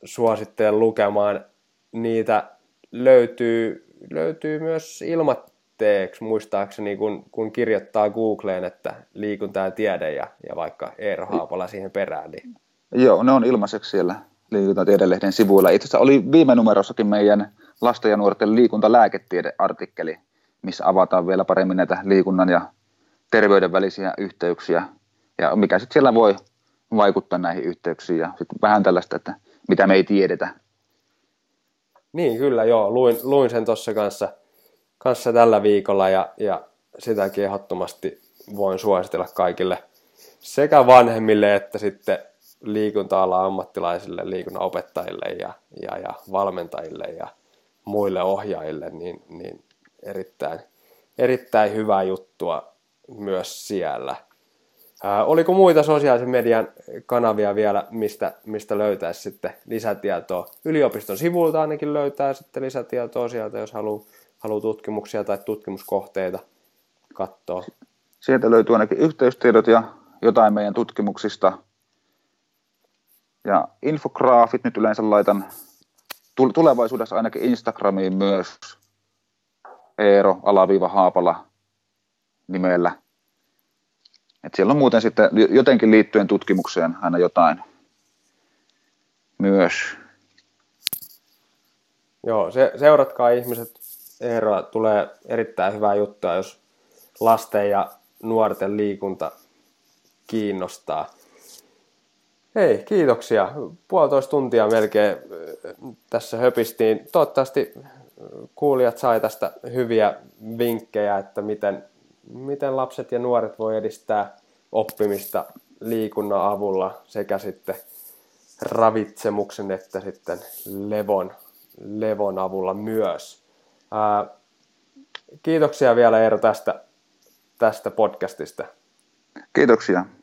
suosittelen lukemaan. Niitä löytyy myös ilmatteeksi, muistaakseni, kun kirjoittaa Googleen, että liikunta ja tiede ja vaikka Eero Haapala siihen perään. Niin. Joo, ne on ilmaiseksi siellä Liikunta- ja tiedelehden sivuilla. Itse asiassa oli viime numerossakin meidän lasten ja nuorten liikuntalääketiede-artikkeli, missä avataan vielä paremmin näitä liikunnan ja terveyden välisiä yhteyksiä ja mikä sitten siellä voi vaikuttaa näihin yhteyksiin ja sitten vähän tällaista, että mitä me ei tiedetä. Niin kyllä joo, luin sen tuossa kanssa tällä viikolla ja sitäkin ehdottomasti voin suositella kaikille sekä vanhemmille että sitten liikunta-alan ammattilaisille, liikunnanopettajille ja valmentajille ja muille ohjaajille, niin erittäin hyvää juttua myös siellä. Oliko muita sosiaalisen median kanavia vielä, mistä löytäisi sitten lisätietoa? Yliopiston sivuilta ainakin löytää sitten lisätietoa sieltä, jos haluaa tutkimuksia tai tutkimuskohteita katsoa. Sieltä löytyy ainakin yhteystiedot ja jotain meidän tutkimuksista. Ja infograafit nyt yleensä laitan tulevaisuudessa ainakin Instagramiin myös Eero_Haapala nimellä. Et siellä on muuten sitten jotenkin liittyen tutkimukseen aina jotain myös. Joo, seuratkaa ihmiset. Eerolla tulee erittäin hyvää juttua, jos lasten ja nuorten liikunta kiinnostaa. Hei, kiitoksia. 1,5 tuntia melkein tässä höpistiin. Toivottavasti kuulijat sai tästä hyviä vinkkejä, että miten miten lapset ja nuoret voi edistää oppimista liikunnan avulla sekä sitten ravitsemuksen että sitten levon avulla myös. Kiitoksia vielä Eero tästä podcastista. Kiitoksia.